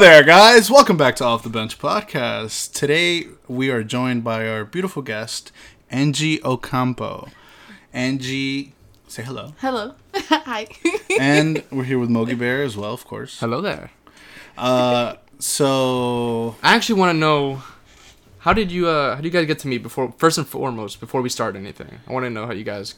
there, guys. Welcome back to Off the Bench Podcast. Today, we are joined by our beautiful guest, Angie Ocampo. Angie, say hello. Hello. Hi. And we're here with Mogi Bear as well, of course. Hello there. So I actually want to know, how did you guys get to meet before? First and foremost, before we start anything, I want to know how you guys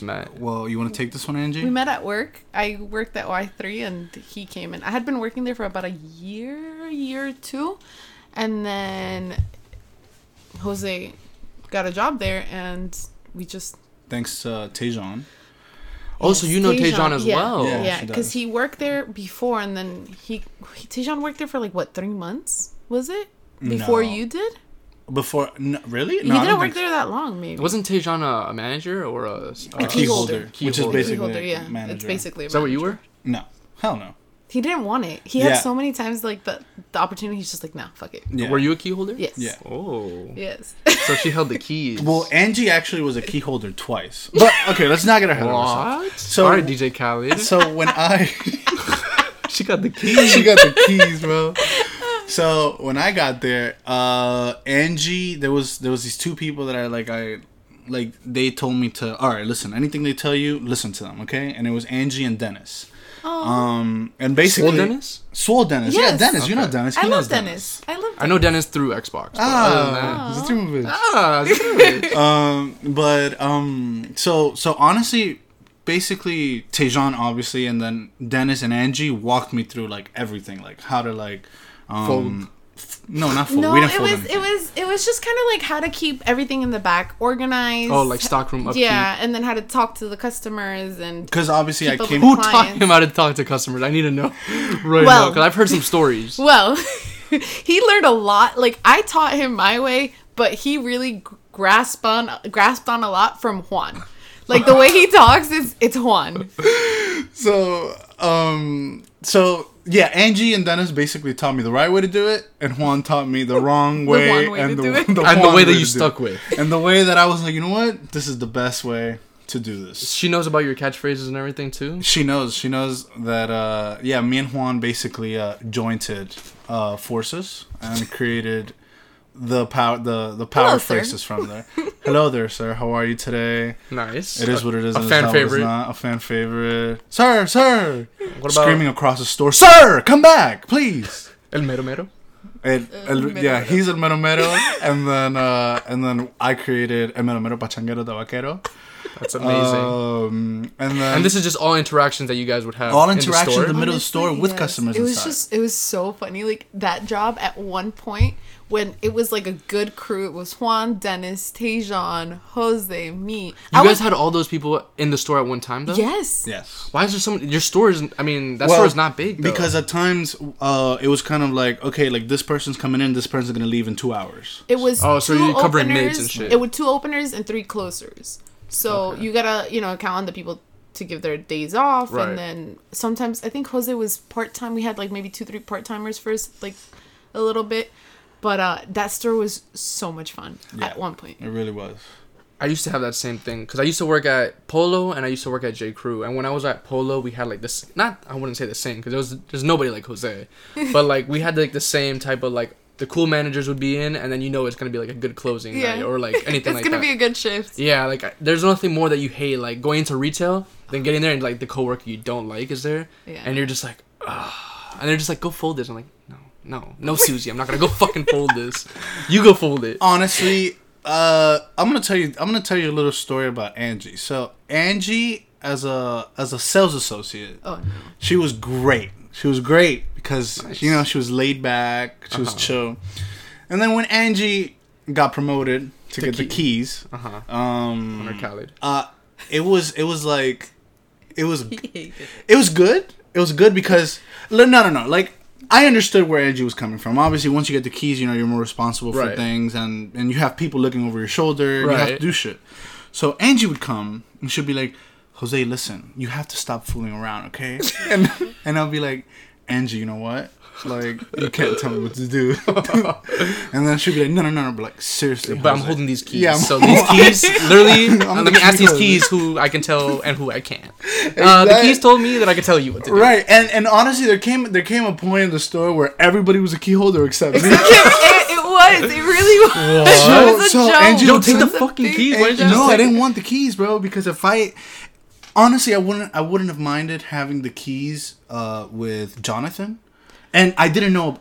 met. Well, you want to take this one, Angie? We met at work. I worked at Y3, and he came in. I had been working there for about a year or two, and then Jose got a job there, and we just thanks to Tejon. Also, you know Tejon as well. Yeah, because he worked there before, and then Tejon worked there for 3 months, was it? Before no. You did? Before, no, really? No, he didn't work there that long, maybe. Wasn't Tejon a manager or a key holder? Which is basically a manager. It's basically a manager. Is that what you were? No. Hell no. He didn't want it. He had so many times the opportunity. He's just no, fuck it. Yeah. Were you a key holder? Yes. Yeah. Oh. Yes. So she held the keys. Well, Angie actually was a key holder twice. But okay, let's not get ahead of ourselves. So, all right, DJ Khaled. So when I she got the keys. She got the keys, bro. So when I got there, Angie, there was these two people that I they told me to, all right, listen, anything they tell you, listen to them, okay? And it was Angie and Dennis. Oh. And basically Swole Dennis. Yes. Yeah, Dennis. Okay. You know Dennis. I love Dennis. I know Dennis through Xbox. He's a true movie. So honestly, basically Tejon obviously, and then Dennis and Angie walked me through everything, how to fold. No, not full. No, we didn't fold anything. It was just kind of how to keep everything in the back organized. Oh, stockroom upkeep. Yeah, and then how to talk to the customers and because obviously I came. Who taught him how to talk to customers? I need to know now because I've heard some stories. Well, he learned a lot. I taught him my way, but he really grasped on a lot from Juan. The way he talks it's Juan. So. Yeah, Angie and Dennis basically taught me the right way to do it, and Juan taught me the wrong way, and the way that you stuck with. And the way that I was you know what? This is the best way to do this. She knows about your catchphrases and everything, too? She knows that, me and Juan basically jointed forces and created the power phrases from there. Hello there, sir. How are you today? Nice. It is what it is. A fan favorite. Sir. What about screaming across the store? Sir, come back, please. El mero mero. He's el mero mero, and then I created el mero mero pachanguero de vaquero. That's amazing. And this is just all interactions that you guys would have. All interactions in the middle of the store with customers. It was inside. It was so funny. That job at one point when it was a good crew. It was Juan, Dennis, Tejon, Jose, me. You guys had all those people in the store at one time, though? Yes. Why is there so many? Your store is, store is not big, though. Because at times it was kind of this person's coming in, this person's gonna leave in 2 hours. It was so you're covering maids and shit. It was 2 openers and 3 closers. So You gotta, count on the people to give their days off, right. And then sometimes I think Jose was part time. We had maybe 2-3 part timers first, a little bit, but that store was so much fun at one point. It really was. I used to have that same thing because I used to work at Polo and I used to work at J Crew. And when I was at Polo, we had this. Not I wouldn't say the same because there's nobody like Jose, but we had the same type of the cool managers would be in, and then it's going to be a good closing night or anything like that. It's going to be a good shift. Yeah, there's nothing more that you hate going into retail than getting there and the coworker you don't like is there. Yeah. And you're just ah. And they're just go fold this. I'm no, Susie, I'm not going to go fucking fold this. You go fold it. Honestly, I'm going to tell you a little story about Angie. So, Angie as a sales associate. Oh, no. She was great. Because, nice. She was laid back. She was chill. And then when Angie got promoted to get the keys. Uh-huh. It was good. It was good because... No. I understood where Angie was coming from. Obviously, once you get the keys, you're more responsible for things. And you have people looking over your shoulder. Right. You have to do shit. So Angie would come and she'd be like, Jose, listen. You have to stop fooling around, okay? And I'll be like... Angie, you know what? Like, you can't tell me what to do. And then she'd be like, no. But like, seriously. But I'm holding these keys. Yeah, so these keys, literally, let me ask these keys who I can tell and who I can't. The keys told me that I could tell you what to do. Right. And honestly, there came a point in the store where everybody was a key holder except me. It really was. It was a joke. Angie, don't take the fucking keys. No, I didn't want the keys, bro, because if I... Honestly, I wouldn't have minded having the keys with Jonathan. And I didn't know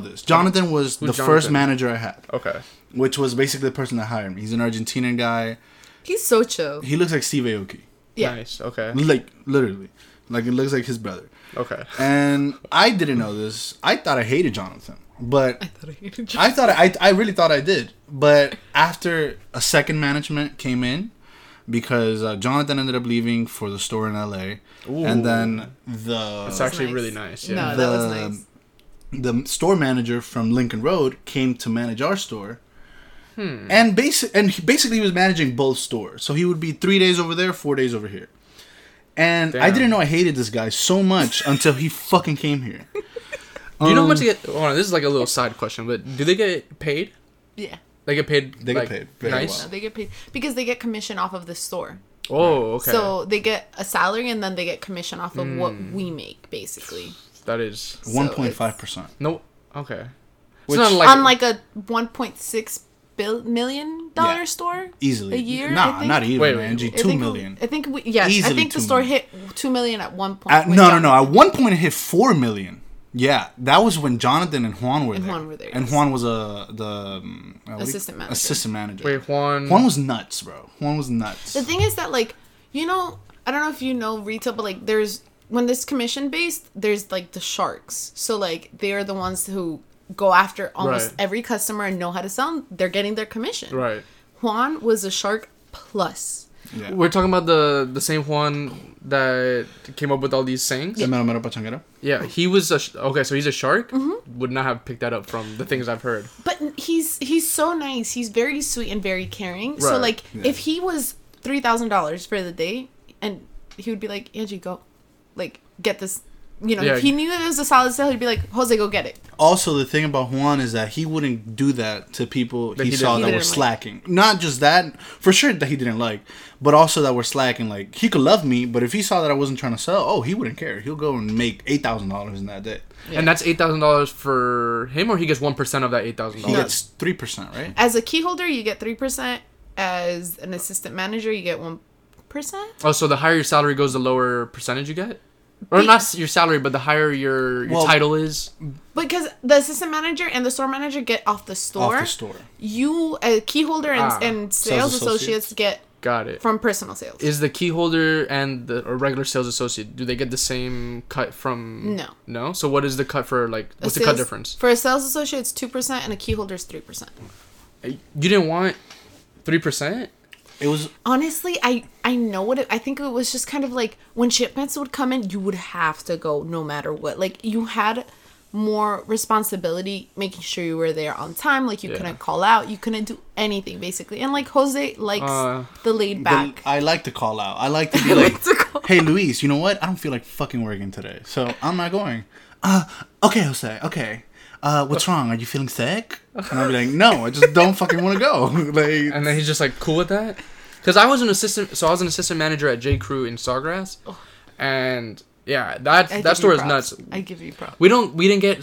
this. Jonathan was first manager I had. Okay. Which was basically the person that hired me. He's an Argentinian guy. He's so chill. He looks like Steve Aoki. Yeah. Nice. Okay. Like, literally. Like, it looks like his brother. Okay. And I didn't know this. I thought I hated Jonathan. But I really thought I did. But after a second management came in, because Jonathan ended up leaving for the store in LA. Ooh. And then That's actually nice. Really nice. Yeah. No, that was nice. The store manager from Lincoln Road came to manage our store, and basically he was managing both stores. So he would be 3 days over there, 4 days over here. And damn. I didn't know I hated this guy so much until he fucking came here. Do you know how much they get? Hold on, this is like a little side question, but do they get paid? Yeah, they get paid. They like, get paid. Nice. Well. They get paid because they get commission off of the store. Oh, okay. So they get a salary and then they get commission off of what we make, basically. That is 1.5%. No, okay. Which, it's not like on like a $1.6 million store easily a year. Nah, not even. Wait, Angie, $2 million. I think the store hit $2 million at one point. At one point it hit $4 million. Yeah, that was when Jonathan and Juan were there. And Juan was the assistant manager. Wait, Juan was nuts, bro. Juan was nuts. The thing is that like, you know, I don't know if you know retail, but like there's. When it's commission-based, there's, like, the sharks. So, like, they are the ones who go after almost every customer and know how to sell them. They're getting their commission. Right. Juan was a shark plus. Yeah. We're talking about the same Juan that came up with all these sayings? Yeah. Yeah, he was so he's a shark? Mm-hmm. Would not have picked that up from the things I've heard. But he's so nice. He's very sweet and very caring. Right. So, like, if he was $3,000 for the day, and he would be like, Angie, go. Like, get this, you know, if he knew that it was a solid sale, he'd be like, Jose, go get it. Also, the thing about Juan is that he wouldn't do that to people that he saw that were slacking. Like. Not just that, for sure that he didn't like, but also that were slacking. Like, he could love me, but if he saw that I wasn't trying to sell, he wouldn't care. He'll go and make $8,000 in that day. Yeah. And that's $8,000 for him, or he gets 1% of that $8,000? He gets 3%, right? As a key holder, you get 3%. As an assistant manager, you get 1%. Oh, so the higher your salary goes, the lower percentage you get? Or not your salary, but the higher your title is? Because the assistant manager and the store manager get off the store. You, a key holder and sales associates get from personal sales. Is the key holder and a regular sales associate, do they get the same cut from... No. No? So what is the cut for, like, the cut difference? For a sales associate, it's 2% and a key holder is 3%. You didn't want 3%? It was honestly, I know what I think it was just kind of like when shipments would come in, you would have to go no matter what. Like you had more responsibility, making sure you were there on time. Like you couldn't call out, you couldn't do anything basically. And like Jose likes the laid back. I like to call out. I like to be like, hey Luis, you know what? I don't feel like fucking working today, so I'm not going. Okay Jose, okay. What's wrong? Are you feeling sick? And I'll be like, no, I just don't fucking want to go. Like, and then he's just like, cool with that? Because I was an assistant manager at J Crew in Sawgrass, and yeah, that store is nuts. I give you props. We don't get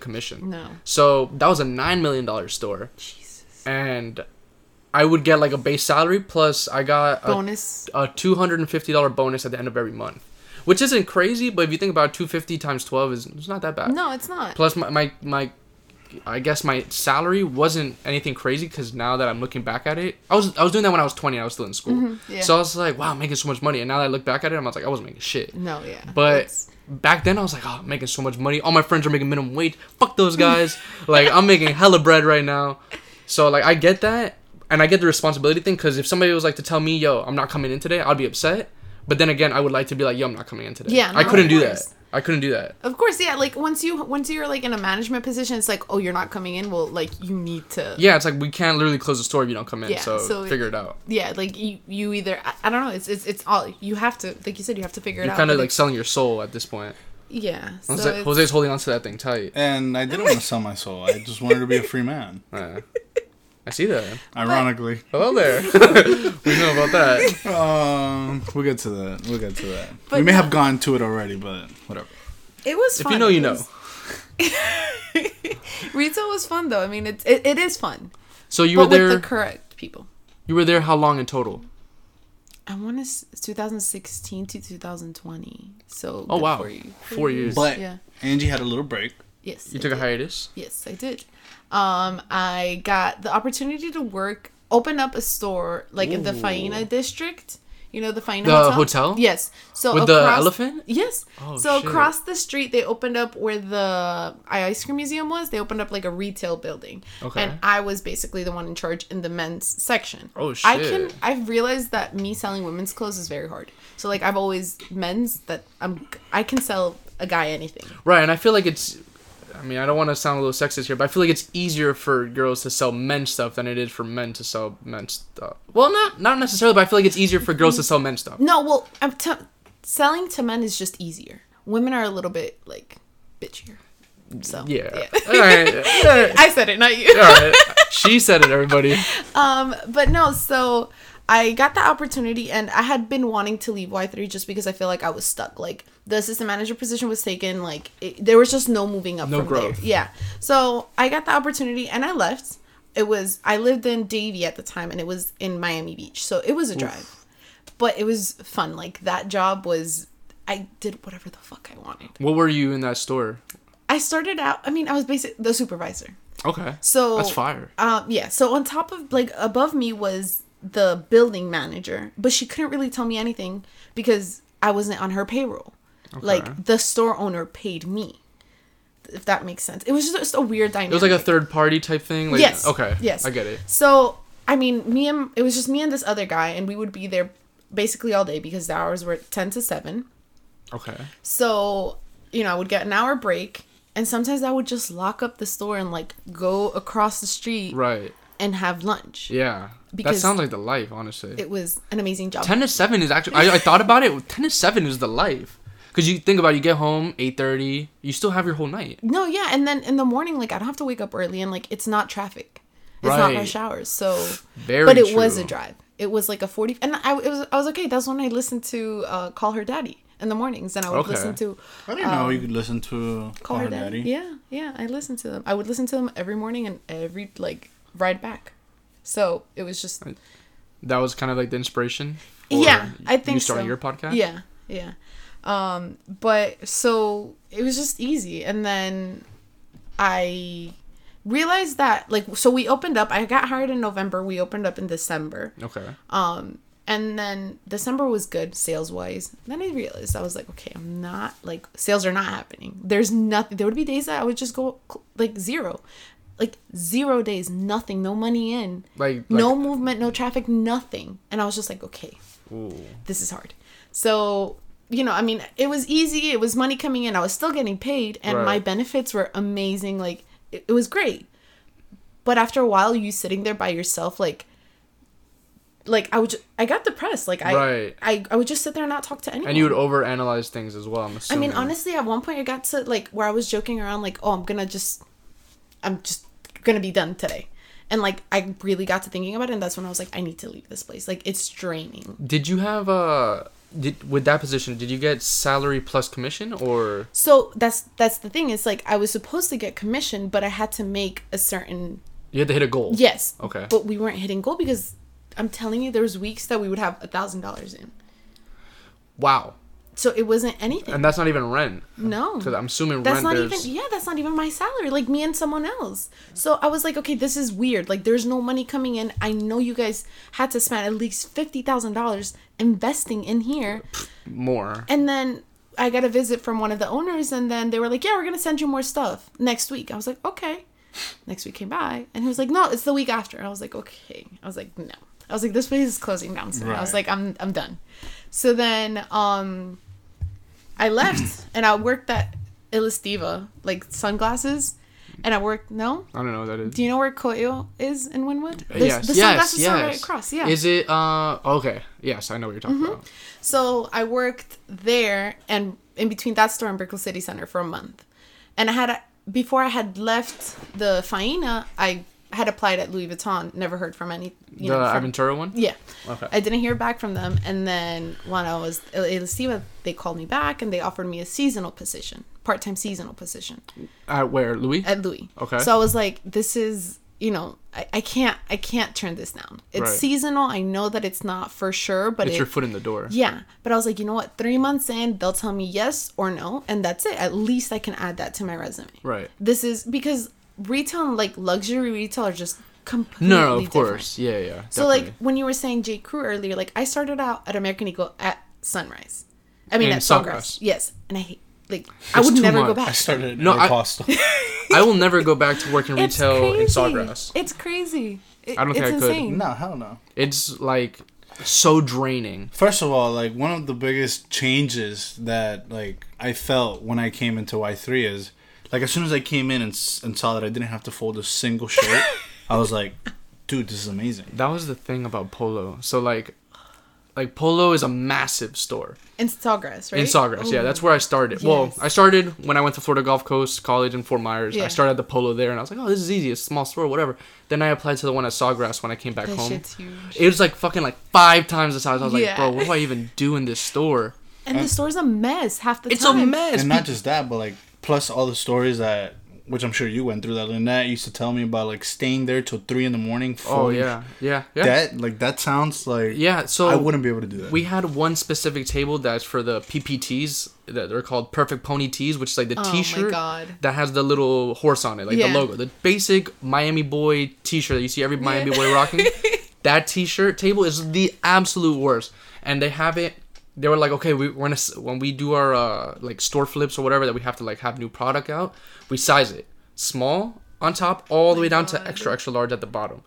commission. No. So that was a $9 million store. Jesus. And I would get like a base salary plus I got bonus a $250 bonus at the end of every month. Which isn't crazy, but if you think about 250 times 12, it's not that bad. No, it's not. Plus, my I guess my salary wasn't anything crazy because now that I'm looking back at it, I was doing that when I was 20. I was still in school. Mm-hmm, yeah. So I was like, wow, I'm making so much money. And now that I look back at it, I was like, I wasn't making shit. No, yeah. But back then, I was like, oh, I'm making so much money. All my friends are making minimum wage. Fuck those guys. Like, I'm making hella bread right now. So, like, I get that. And I get the responsibility thing because if somebody was like to tell me, yo, I'm not coming in today, I'd be upset. But then again, I would like to be like, yo, I'm not coming in today. Yeah, no, I couldn't do that. Of course, yeah. Like, once you're, like, in a management position, it's like, oh, you're not coming in? Well, like, you need to... Yeah, it's like, we can't literally close the store if you don't come in, so figure it out. Yeah, like, you either... I don't know. It's all... You have to... Like you said, you have to figure it out. You're kind of, like, selling your soul at this point. Yeah. So Jose's holding on to that thing tight. And I didn't want to sell my soul. I just wanted to be a free man. I see that. Ironically. But, hello there. We know about that. We'll get to that. But we may have gone to it already, but whatever. It was fun. If you know, you know. Retail was fun, though. I mean, it is fun. So you were there. But with the correct people. You were there how long in total? I want to 2016 to 2020. So oh wow, 4 years. But yeah. Angie had a little break. Yes, you took a hiatus. Yes, I did. I got the opportunity to open up a store like in the Faena district. You know the Faena hotel. Yes. So with the elephant. Yes. Oh, so shit. Across the street, they opened up where the ice cream museum was. They opened up like a retail building. Okay. And I was basically the one in charge in the men's section. Oh shit. I've realized that me selling women's clothes is very hard. So like I've always men's that I can sell a guy anything. Right, and I feel like it's. I mean, I don't want to sound a little sexist here, but I feel like it's easier for girls to sell men's stuff than it is for men to sell men's stuff. Well, not necessarily, but I feel like it's easier for girls to sell men's stuff. No, well, selling to men is just easier. Women are a little bit, like, bitchier. So, yeah. All right. I said it, not you. All right. She said it, everybody. But no, so I got the opportunity, and I had been wanting to leave Y3 just because I feel like I was stuck. Like, the assistant manager position was taken. Like, there was just no moving up. No growth. There. Yeah. So I got the opportunity, and I left. I lived in Davie at the time, and it was in Miami Beach. So it was a drive. Oof. But it was fun. Like, that job was, I did whatever the fuck I wanted. What were you in that store? I started out, I was basically the supervisor. Okay. So. That's fire. Yeah. So on top of, like, above me was the building manager, but she couldn't really tell me anything because I wasn't on her payroll. Okay. Like, the store owner paid me, if that makes sense. It was just a weird dynamic. It was like a third party type thing? Like, yes. Okay. Yes. I get it. So, it was just me and this other guy, and we would be there basically all day because the hours were 10 to 7. Okay. So, I would get an hour break, and sometimes I would just lock up the store and, like, go across the street. Right. And have lunch. Yeah. Because that sounds like the life, honestly. It was an amazing job. 10 to 7 is actually, I thought about it, 10 to 7 is the life. Because you think about it, you get home, 8:30, you still have your whole night. No, yeah, and then in the morning, like, I don't have to wake up early, and, like, it's not traffic. It's not rush hours, so. But it was a drive. It was, like, a 40, and I was okay. That's when I listened to Call Her Daddy in the mornings, and I would listen to. I didn't know you could listen to Call Her Daddy. Yeah, I listened to them. I would listen to them every morning and every, like, ride back. So it was just that was kind of like the inspiration for I think you starting your podcast. Yeah But so it was just easy, and then I realized that, like, so we opened up. I got hired in November. We opened up in December. Okay. And then December was good sales wise. Then I realized, I was like, okay, I'm not, like, sales are not happening. There's nothing. There would be days that I would just go like zero. Like, 0 days, nothing, no money in, like no movement, no traffic, nothing. And I was just like, okay, ooh, this is hard. So, it was easy. It was money coming in. I was still getting paid, and my benefits were amazing. Like, it was great. But after a while, you sitting there by yourself, like I got depressed. Like, I would just sit there and not talk to anyone. And you would overanalyze things as well, I'm assuming. I mean, honestly, at one point, I got to, like, where I was joking around, like, oh, I'm just gonna be done today. And, like, I really got to thinking about it, and that's when I was like, I need to leave this place. Like, it's draining. Did you have with that position, did you get salary plus commission, or? So that's the thing. It's like, I was supposed to get commission, but I had to make a certain. You had to hit a goal. Yes. Okay. But we weren't hitting goal because I'm telling you, there was weeks that we would have $1,000 in. Wow. So it wasn't anything. And that's not even rent. No. Because I'm assuming that's not even my salary. Like, me and someone else. So I was like, okay, this is weird. Like, there's no money coming in. I know you guys had to spend at least $50,000 investing in here. More. And then I got a visit from one of the owners, and then they were like, yeah, we're going to send you more stuff next week. I was like, okay. Next week came by, and he was like, no, it's the week after. And I was like, okay. I was like, no. I was like, this place is closing down soon. Right. I was like, I'm done. So then, I left, and I worked at Ilistiva, like, sunglasses, And at work, no? I don't know what that is. Do you know where Coyo is in Wynwood? Yes. The sunglasses are right across, yeah. Is it, okay. Yes, I know what you're talking about. So I worked there and in between that store and Brickell City Center for a month. And I had, before I had left the Faena, I had applied at Louis Vuitton, never heard from any. Aventura one? Yeah. Okay. I didn't hear back from them. And then when I was at Ilistiva, they called me back and they offered me a seasonal position, part-time seasonal position. At where? Louis? At Louis. Okay. So I was like, this is, you know, I can't turn this down. It's seasonal. I know that it's not for sure, but it's your foot in the door. Yeah. But I was like, you know what? 3 months in, they'll tell me yes or no. And that's it. At least I can add that to my resume. Right. This is because retail and like luxury retail are just completely different. Course. Yeah, yeah. So definitely. Like when you were saying J Crew earlier, like I started out at American Eagle at Sunrise. I mean and at Sawgrass. Yes. And I hate I would never go back. I started at Norco. I will never go back to work in retail in Sawgrass. It's crazy. I don't think I insane. Could. No, hell no. It's like so draining. First of all, like one of the biggest changes that like I felt when I came into Y3 is like, as soon as I came in and saw that I didn't have to fold a single shirt, I was like, dude, this is amazing. That was the thing about Polo. So, like Polo is a massive store. In Sawgrass, right? In Sawgrass, yeah. That's where I started. Yes. Well, I started when I went to Florida Gulf Coast College in Fort Myers. Yeah. I started at the Polo there, and I was like, oh, this is easy. It's a small store, whatever. Then I applied to the one at Sawgrass when I came back home. Shit's huge. It was, like, fucking, like, 5 times the size. I was like, bro, what do I even do in this store? And the store's a mess half the time. It's a mess. And not just that, but, like, plus all the stories that, which I'm sure you went through, that Lynette used to tell me about, like, staying there till 3 in the morning. Oh, yeah. That sounds like... Yeah, so... I wouldn't be able to do that. We had one specific table that's for the PPTs, that they're called Perfect Pony Tees, which is, like, the T-shirt that has the little horse on it, like, the logo. The basic Miami Boy T-shirt that you see every Miami Boy rocking. That T-shirt table is the absolute worst. And they have it... They were like, okay, we're gonna, when we do our like store flips or whatever that we have to like have new product out, we size it small on top all the way down to extra large at the bottom.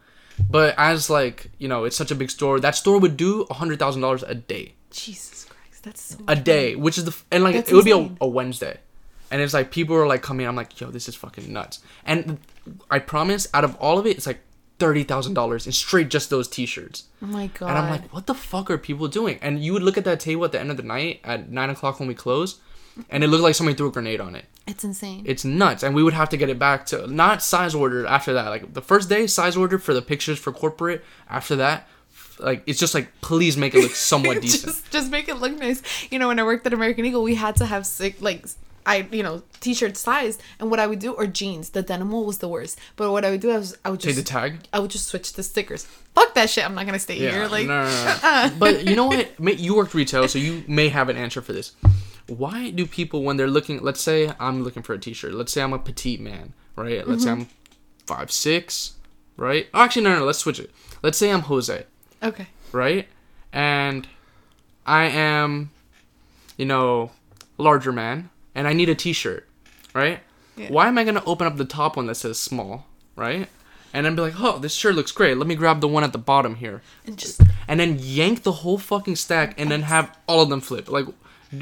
But as like, you know, it's such a big store, that store would do $100,000 a day. Jesus Christ, that's so much. A day, which is and like that's it would insane. Be a Wednesday, and it's like people are like coming. I'm like, yo, this is fucking nuts. And I promise, out of all of it, it's like $30,000 in straight just those T-shirts. Oh my God. And I'm like, what the fuck are people doing? And you would look at that table at the end of the night at 9 o'clock when we close, and it looked like somebody threw a grenade on it. It's insane. It's nuts. And we would have to get it back to, not size ordered after that. Like, the first day, size ordered for the pictures for corporate. After that, like, it's just like, please make it look somewhat decent. just make it look nice. You know, when I worked at American Eagle, we had to have T-shirt size, and what I would do, or jeans, the denim was the worst. But what I would do is I would just take the tag. I would just switch the stickers. Fuck that shit. I'm not gonna stay here. Like, no. But you know what? You worked retail, so you may have an answer for this. Why do people, when they're looking, let's say I'm looking for a T-shirt. Let's say I'm a petite man, right? Let's say I'm 5'6", right? Oh, actually, no. Let's switch it. Let's say I'm Jose. Okay. Right, and I am, you know, larger man. And I need a T-shirt, right? Yeah. Why am I going to open up the top one that says small, right? And then be like, oh, this shirt looks great. Let me grab the one at the bottom here. And then yank the whole fucking stack and then have all of them flip. Like,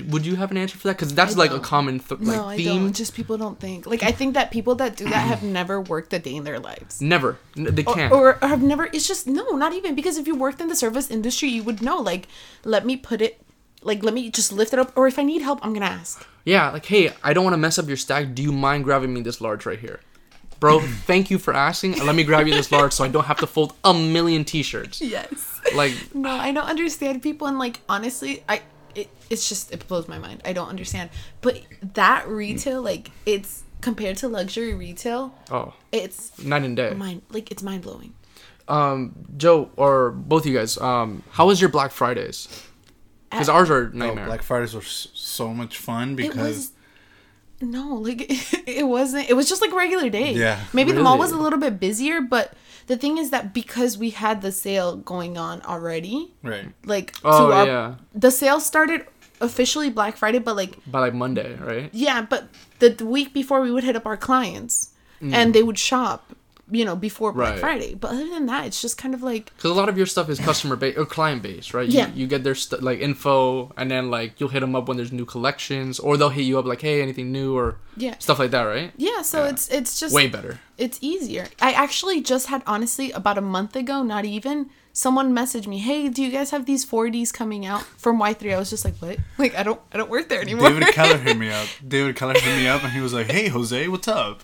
would you have an answer for that? Because that's like a common theme. No, I don't. Just people don't think. Like, I think that people that do that have never worked a day in their lives. Never. They can't. Or have never. It's just, no, not even. Because if you worked in the service industry, you would know. Like, let me put it. Like, let me just lift it up. Or if I need help, I'm going to ask. Yeah, like, hey, I don't want to mess up your stack. Do you mind grabbing me this large right here? Bro, thank you for asking. Let me grab you this large so I don't have to fold a million T-shirts. Yes. Like, no, I don't understand people. And, like, honestly, it blows my mind. I don't understand. But that retail, like, it's compared to luxury retail. Oh. It's night and day. It's mind-blowing. Joe, or both of you guys, how was your Black Fridays? Because ours are nightmare. Black Fridays were so much fun because... It wasn't. It was just like regular day. Yeah. Maybe really? The mall was a little bit busier, but the thing is that because we had the sale going on already... Right. Like... Oh, the sale started officially Black Friday, but like... By like Monday, right? Yeah, but the week before we would hit up our clients and they would shop. you know, before Black Friday. But other than that, it's just kind of like... Because a lot of your stuff is customer-based or client-based, right? Yeah. You get their, like, info, and then, like, you'll hit them up when there's new collections, or they'll hit you up, like, hey, anything new, or stuff like that, right? Yeah, so it's just... Way better. It's easier. I actually just had, honestly, about a month ago, not even... Someone messaged me, hey, do you guys have these 4Ds coming out from Y3? I was just like, what? Like, I don't work there anymore. David Keller hit me up, and he was like, hey, Jose, what's up?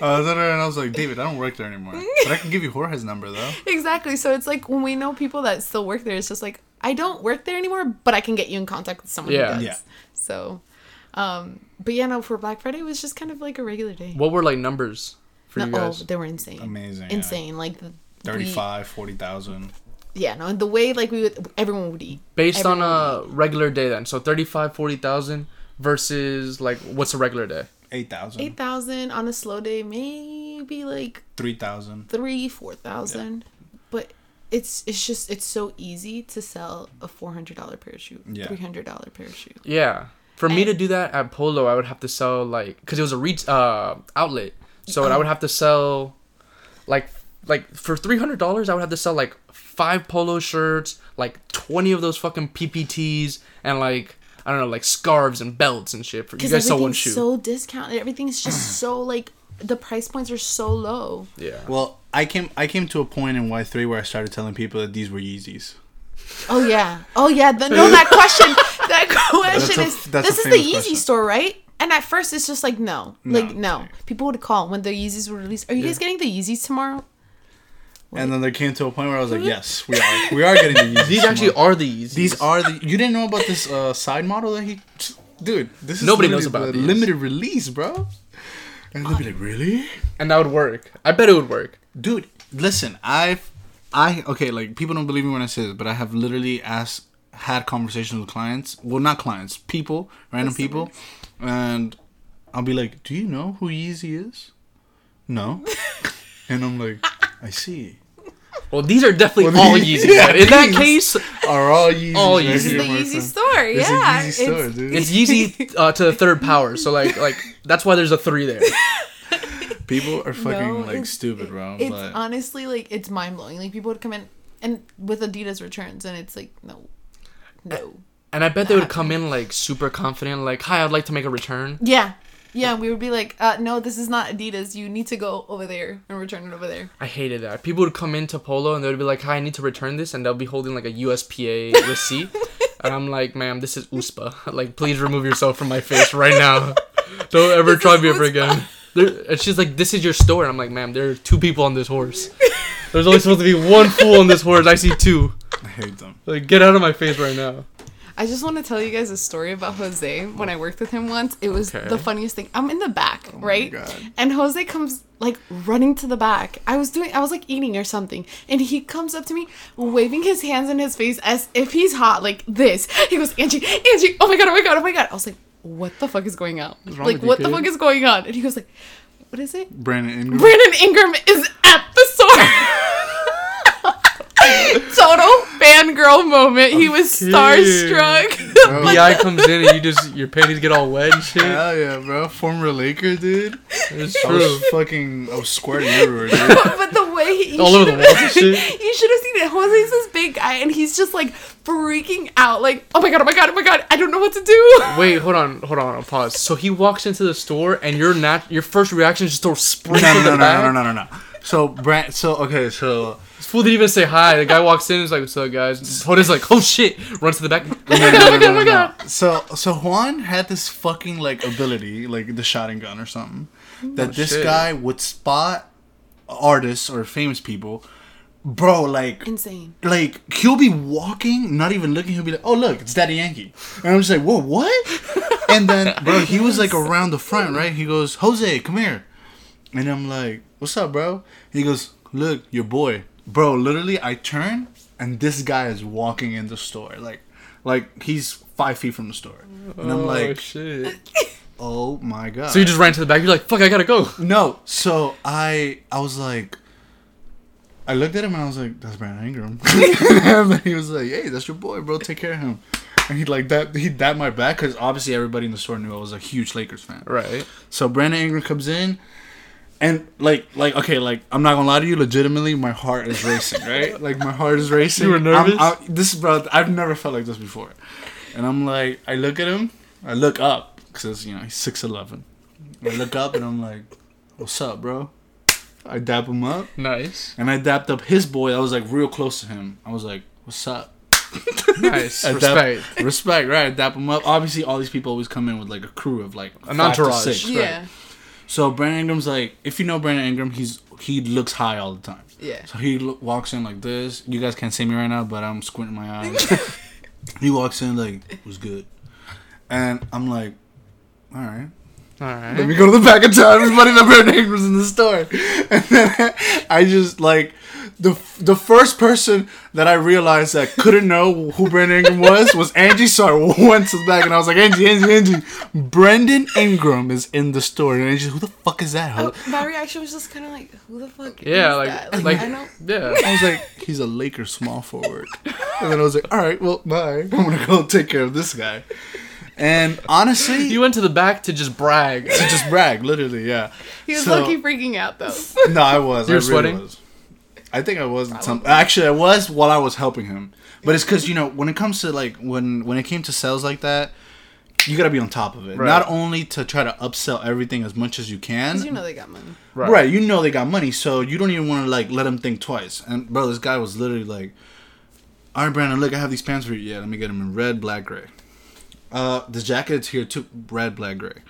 And I was like, David, I don't work there anymore. But I can give you Jorge's number, though. Exactly. So it's like, when we know people that still work there, it's just like, I don't work there anymore, but I can get you in contact with someone who does. Yeah. So, but yeah, no, for Black Friday, it was just kind of like a regular day. What were, like, numbers for you guys? Oh, they were insane. Amazing. Insane. Yeah. Like, 35, 40,000. Yeah, no, the way, like, everyone would eat. Based everyone on a regular day, then. So, 35, 40,000 versus, like, what's a regular day? 8,000. 8,000 on a slow day, maybe, like... 3,000. 4,000. Yeah. But it's just, it's so easy to sell a $400 parachute, $300 parachute. Yeah. For me to do that at Polo, I would have to sell, like... Because it was a outlet. So, I would have to sell, like, for $300, I would have to sell, like... 5 polo shirts, like 20 of those fucking PPTs, and like I don't know, like scarves and belts and shit. For you guys, sell one shoe. So discounted. Everything's just so like the price points are so low. Yeah. Well, I came to a point in Y3 where I started telling people that these were Yeezys. Oh yeah. Oh yeah. This is the Yeezy question. Store, right? And at first, it's just like no. People would call when the Yeezys were released. Are you guys getting the Yeezys tomorrow? And then there came to a point where I was like, yes, we are getting the Yeezys. These actually are the Yeezys. These are the... You didn't know about this side model that he... Dude, this is... Nobody knows about these. Limited release, bro. And they'll be like, really? And that would work. I bet it would work. Dude, listen, Okay, like, people don't believe me when I say this, but I have literally had conversations with clients. Well, not clients. People. Random people. And I'll be like, do you know who Yeezy is? No. And I'm like... I see. Well, these are definitely all Yeezys. Yeah, in that case, are all Yeezys. All Yeezys. This is the Yeezy store. Yeah, it's Yeezy store, dude. It's Yeezy to the third power. So like that's why there's a 3 there. People are fucking stupid, bro. It's like, honestly like it's mind blowing. Like people would come in and with Adidas returns, and it's like no. And I bet they would come in like super confident, like, "Hi, I'd like to make a return." Yeah. Yeah, we would be like, no, this is not Adidas. You need to go over there and return it over there. I hated that. People would come into Polo and they would be like, hi, I need to return this. And they'll be holding like a USPA receipt. And I'm like, ma'am, this is USPA. Like, please remove yourself from my face right now. Don't ever try me ever again. And she's like, this is your store. And I'm like, ma'am, there are 2 people on this horse. There's only supposed to be 1 fool on this horse. I see 2. I hate them. Like, get out of my face right now. I just want to tell you guys a story about Jose. When I worked with him once, it was the funniest thing. I'm in the back, right? Oh my God. And Jose comes like running to the back. I was like eating or something, and he comes up to me, waving his hands in his face as if he's hot, like this. He goes, Angie, oh my God. I was like, what the fuck is going on? Like, what the fuck is going on? And he goes like, what is it? Brandon Ingram is at the store. Total fangirl moment. He was starstruck. Bro. BI comes in and your panties get all wet and shit. Hell yeah, bro. Former Laker, dude. It's true. I was squirting everywhere, dude. But the way he... All over the walls and shit. You should have seen it. Jose's this big guy and he's just like freaking out. Like, oh my God. I don't know what to do. Wait, hold on. Pause. So he walks into the store and your first reaction is just to spring to the back? No. So this fool didn't even say hi. The guy walks in and is like, what's up, guys? Hoda's like, oh shit. Runs to the back. Oh my God. So Juan had this fucking like ability, like the shotting gun or something, that guy would spot artists or famous people. Bro, like... Insane. Like, he'll be walking, not even looking. He'll be like, oh, look, it's Daddy Yankee. And I'm just like, whoa, what? And then, bro, he was like around the front, right? He goes, Jose, come here. And I'm like, what's up, bro? He goes, look, your boy. Bro, literally, I turn, and this guy is walking in the store. Like he's 5 feet from the store. And I'm like, oh, shit. Oh, my God. So you just ran to the back. You're like, fuck, I gotta go. No. So I was like, I looked at him, and I was like, that's Brandon Ingram. And he was like, hey, that's your boy, bro. Take care of him. And he'd dap my back, because obviously everybody in the store knew I was a huge Lakers fan. Right. So Brandon Ingram comes in. And like, I'm not gonna lie to you. Legitimately, my heart is racing, right? Like, my heart is racing. You were nervous. Bro, I've never felt like this before. And I'm like, I look at him. I look up because he's 6'11". I look up and I'm like, "What's up, bro?" I dap him up. Nice. And I dapped up his boy. I was like real close to him. I was like, "What's up?" Nice. Respect. Right. I dap him up. Obviously, all these people always come in with like a crew of like an entourage. 5 to 6, yeah. Right? So Brandon Ingram's like, if you know Brandon Ingram, he looks high all the time. Yeah. So he walks in like this. You guys can't see me right now, but I'm squinting my eyes. He walks in like, "What's good?" And I'm like, all right. Let me go to the back of town. Everybody that Brandon Ingram's in the store. And then I just like the first person that I realized that couldn't know who Brandon Ingram was Angie. So I went to the back and I was like, Angie, Brandon Ingram is in the store. And Angie's, "Who the fuck is that?" My reaction was just kind of like, "Who the fuck is that?" Like, I don't... Yeah. I was like, "He's a Lakers small forward." And then I was like, "All right, well, bye. I'm going to go take care of this guy." And honestly... You went to the back to just brag. Literally, yeah. He was low-key freaking out, though. No, I was. You were sweating? Really was. I think I was. Actually, I was while I was helping him. But it's because, when it comes to, like, when it came to sales like that, you got to be on top of it. Right. Not only to try to upsell everything as much as you can. Because you know they got money. Right. You know they got money, so you don't even want to, like, let them think twice. And, bro, this guy was literally like, "All right, Brandon, look, I have these pants for you. Yeah, let me get them in red, black, gray. The jacket's here too, red, black, gray.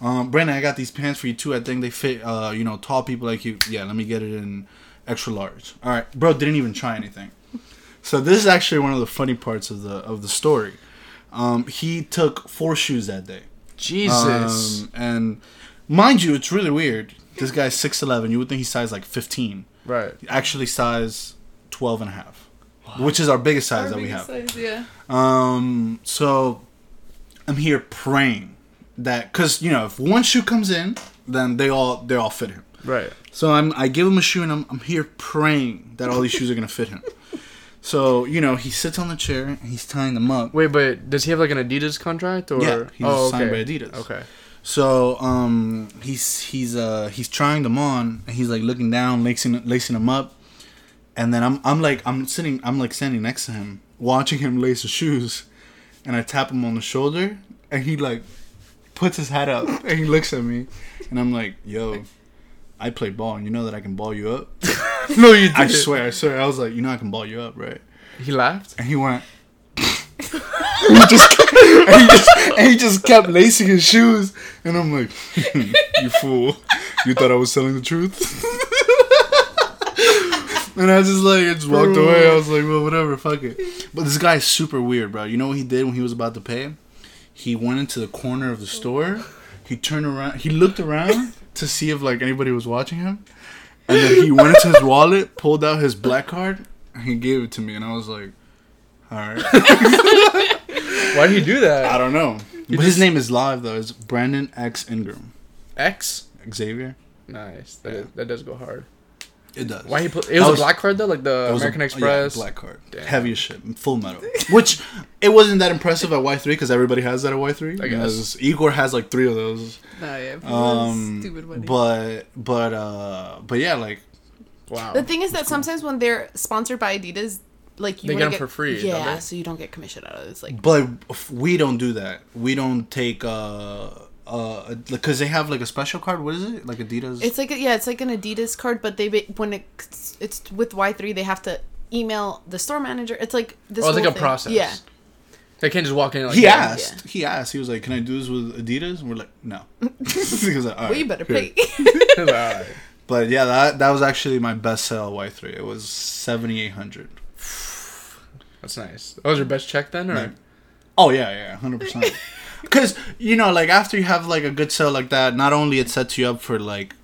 Brandon, I got these pants for you too. I think they fit, tall people like you. Yeah, let me get it in extra large." All right, bro, didn't even try anything. So this is actually one of the funny parts of the story. He took 4 shoes that day. Jesus. And mind you, it's really weird. This guy's 6'11". You would think he's size like 15. Right. Actually, size 12.5, which is our biggest size that we have. Size, yeah. So. I'm here praying that, cause if one shoe comes in, then they all fit him. Right. So I give him a shoe and I'm here praying that all these shoes are gonna fit him. So he sits on the chair and he's tying them up. Wait, but does he have like an Adidas contract or? Yeah, he's signed by Adidas. Okay. So he's trying them on and he's like looking down, lacing them up, and then I'm standing next to him, watching him lace the shoes. And I tap him on the shoulder, and he, like, puts his hat up, and he looks at me. And I'm like, "Yo, I play ball, and you know that I can ball you up?" No, you didn't. I swear. I was like, "You know I can ball you up, right?" He laughed? And he went... And he just kept lacing his shoes. And I'm like, "You fool. You thought I was telling the truth?" And I just walked away. I was like, "Well, whatever, fuck it." But this guy is super weird, bro. You know what he did when he was about to pay? He went into the corner of the store. He turned around. He looked around to see if anybody was watching him. And then he went into his wallet, pulled out his black card, and he gave it to me. And I was like, "All right." Why did he do that? I don't know. But his name is live though. It's Brandon X Ingram. X Xavier. Nice. That does go hard. It does. Why he put? It was a black card though, like the American Express. Yeah, black card. Damn. Heavy as shit, full metal. Which it wasn't that impressive at Y3 because everybody has that at Y3. I guess Igor has 3 of those. Nah, yeah, stupid one. But yeah, wow. The thing is that sometimes when they're sponsored by Adidas, they get them for free. Yeah, don't they? So you don't get commission out of this. But we don't do that. We don't take. Because they have a special card. What is it? Adidas. It's an Adidas card, but when it's with Y3, they have to email the store manager. It's this. Oh, it's a process. Yeah. They can't just walk in. He asked. Yeah. He asked. He was like, "Can I do this with Adidas?" And we're like, "No." He was like, "All right, well, you better pay." Right. But yeah, that was actually my best sale at Y3. It was $7,800. That's nice. That was your best check then, or? Yeah. Oh yeah, 100%. Because, after you have, a good sale like that, not only it sets you up for, the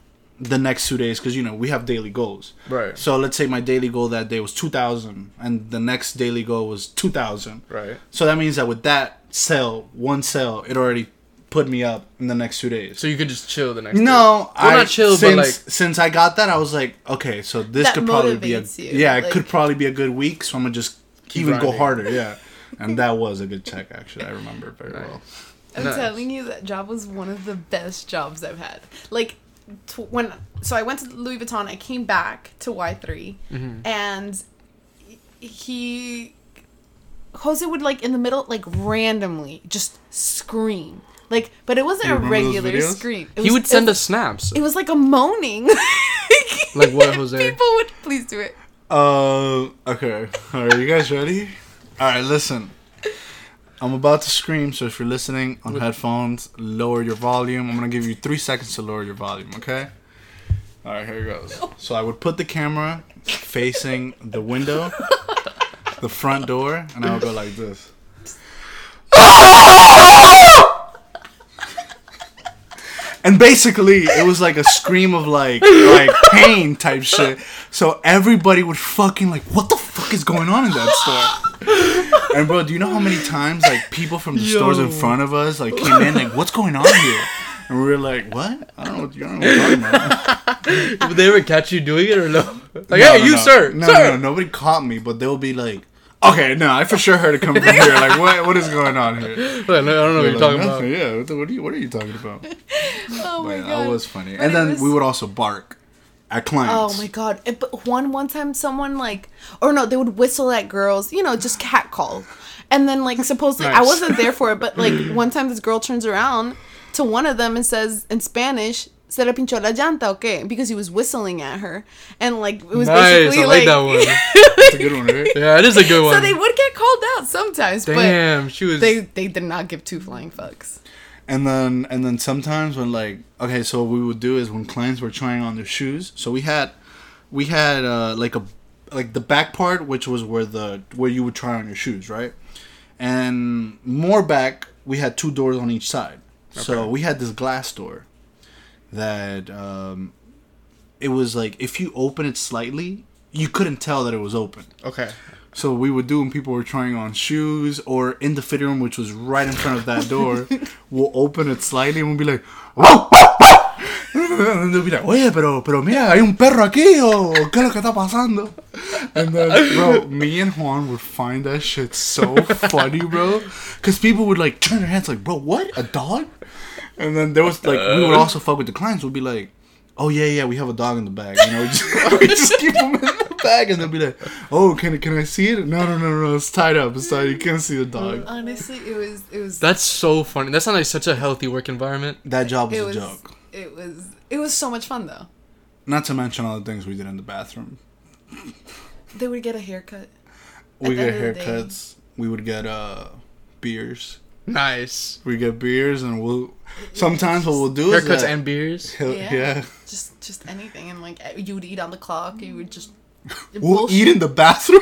next 2 days, because, we have daily goals. Right. So, let's say my daily goal that day was 2,000, and the next daily goal was 2,000. Right. So, that means that with that sale, one sale, it already put me up in the next 2 days. So, you could just chill the next day. No. Well, not chill, Since I got that, I was like, okay, so this could probably be a... You, yeah, it could probably be a good week, so I'm going to just go harder, yeah. And that was a good check, actually. I remember it very well. I'm telling you, that job was one of the best jobs I've had. So I went to Louis Vuitton. I came back to Y3, mm-hmm. and Jose would in the middle, randomly just scream. But it wasn't a regular scream. He would send us snaps. It was a moaning. What, Jose? People would please do it. Okay. Are you guys ready? All right, listen. I'm about to scream, so if you're listening on headphones, lower your volume. I'm going to give you 3 seconds to lower your volume, okay? All right, here it goes. No. So I would put the camera facing the window, the front door, and I would go like this. And basically, it was a scream of pain type shit. So everybody would fucking what the fuck is going on in that store? And bro, do you know how many times people from the stores in front of us came in what's going on here? And we were like, what? I don't know what you're talking about. Would they ever catch you doing it or no? No, nobody caught me, but they'll be like, okay, no, I for sure heard it coming from here. What is going on here? I don't know what you're talking about. Yeah, what are you talking about? Oh, my God. That was funny. But and then we would also bark at clients. Oh, my God. But one time someone, they would whistle at girls, just cat call. And then, supposedly, nice. I wasn't there for it, but, one time this girl turns around to one of them and says, in Spanish, se le pinchó la llanta, okay? Because he was whistling at her. And, it was basically, I like that one. That's a good one, right? Yeah, it is a good one. So they would get called out sometimes. Damn, but she was... They did not give two flying fucks. And then sometimes when, okay, so what we would do is when clients were trying on their shoes, so we had, the back part, which was where you would try on your shoes, right? And more back, we had two doors on each side. Okay. So we had this glass door that it was if you open it slightly, you couldn't tell that it was open. Okay. So we would do when people were trying on shoes or in the fitting room, which was right in front of that door, we'll open it slightly and we'll be like, whoa, whoa, whoa! And they'll be like, oye, pero mira, hay un perro aquí, o qué es lo que está pasando? And then, bro, me and Juan would find that shit so funny, bro. Because people would, turn their heads bro, what? A dog? And then there was, we would also fuck with the clients. We'd be like, oh, yeah, we have a dog in the bag. You know, we just keep them in the bag. And they'll be like, oh, can I see it? No, it's tied up. It's tied up. You can't see the dog. Honestly, it was... That's so funny. That sounded like such a healthy work environment. That job was a joke. It was so much fun, though. Not to mention all the things we did in the bathroom. They would get a haircut. We get haircuts. We would get beers. Nice. We get beers, and we'll... Sometimes what we'll do is... Haircuts and beers. Yeah. Just anything. And, you would eat on the clock. You would just... We'll eat in the bathroom.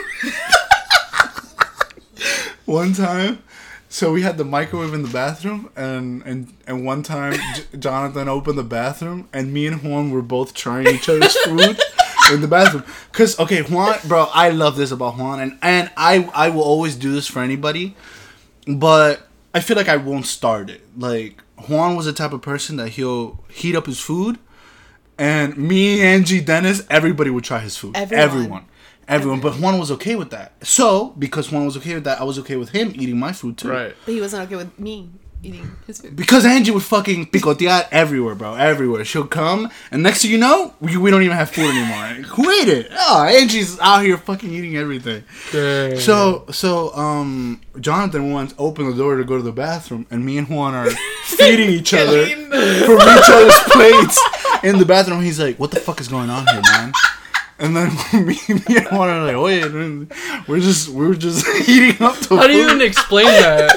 One time... So we had the microwave in the bathroom, and one time Jonathan opened the bathroom, and me and Juan were both trying each other's food in the bathroom. Cause okay, Juan, bro, I love this about Juan, and I will always do this for anybody, but I feel like I won't start it. Juan was the type of person that he'll heat up his food, and me, Angie, Dennis, everybody would try his food. Everyone, but Juan was okay with that. So, because Juan was okay with that, I was okay with him eating my food too. Right. But he wasn't okay with me eating his food. Because Angie would fucking picotear everywhere, bro. Everywhere. She'll come, and next thing you know, we don't even have food anymore. Who ate it? Oh, Angie's out here fucking eating everything. Dang. So, Jonathan once opened the door to go to the bathroom, and me and Juan are feeding each other from each other's plates in the bathroom. He's like, what the fuck is going on here, man? And then me and Juan are like, oh yeah, we're just eating up the food. How do you even explain that?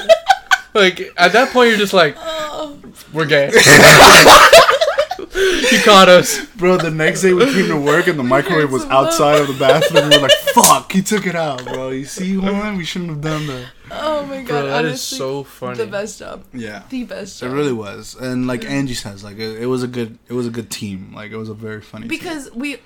At that point, you're just like, we're gay. You caught us. Bro, the next day we came to work and the microwave was outside of the bathroom. We were like, fuck, he took it out, bro. You see, Juan, we shouldn't have done that. Oh my God, bro, that honestly, is so funny. The best job. Yeah. The best job. It really was. And Angie says, it was a good team. It was a very funny team. Because we...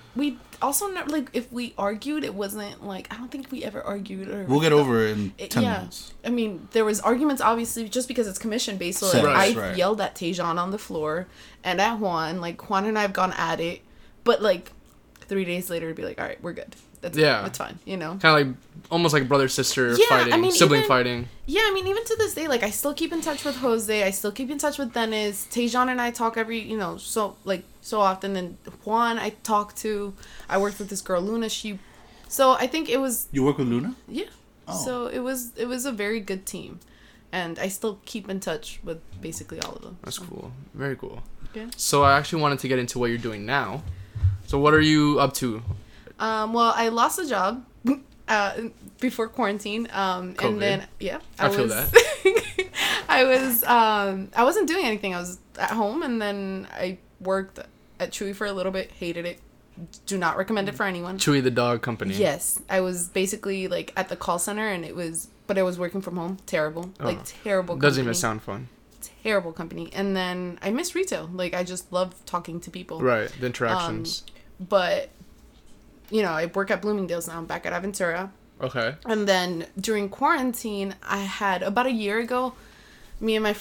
Also, not if we argued, it wasn't I don't think we ever argued. Or we'll get over it in 10 minutes. I mean, there was arguments obviously just because it's commission based. So I yelled at Tejon on the floor and at Juan. Juan and I have gone at it, but 3 days later, it'd be all right, we're good. That's that's fine, you know? Kind of like, almost like brother-sister fighting, sibling fighting. Yeah, I mean, even to this day, like, I still keep in touch with Jose, I still keep in touch with Dennis, Tejon and I talk every, you know, so often, and Juan I talk to, I worked with this girl, Luna, so I think it was... You work with Luna? Yeah. Oh. So it was a very good team, and I still keep in touch with basically all of them. That's cool. Very cool. Okay. So I actually wanted to get into what you're doing now. So what are you up to? Well, I lost a job before quarantine. COVID. And then I feel that. I wasn't doing anything. I was at home, and then I worked at Chewy for a little bit. Hated it. Do not recommend it for anyone. Chewy the dog company. Yes, I was basically like at the call center, but I was working from home. Terrible, terrible. Company. Doesn't even sound fun. Terrible company. And then I miss retail. Like, I just love talking to people. Right, the interactions. But. You know, I work at Bloomingdale's now. I'm back at Aventura. Okay. And then during quarantine, I had about a year ago, me and my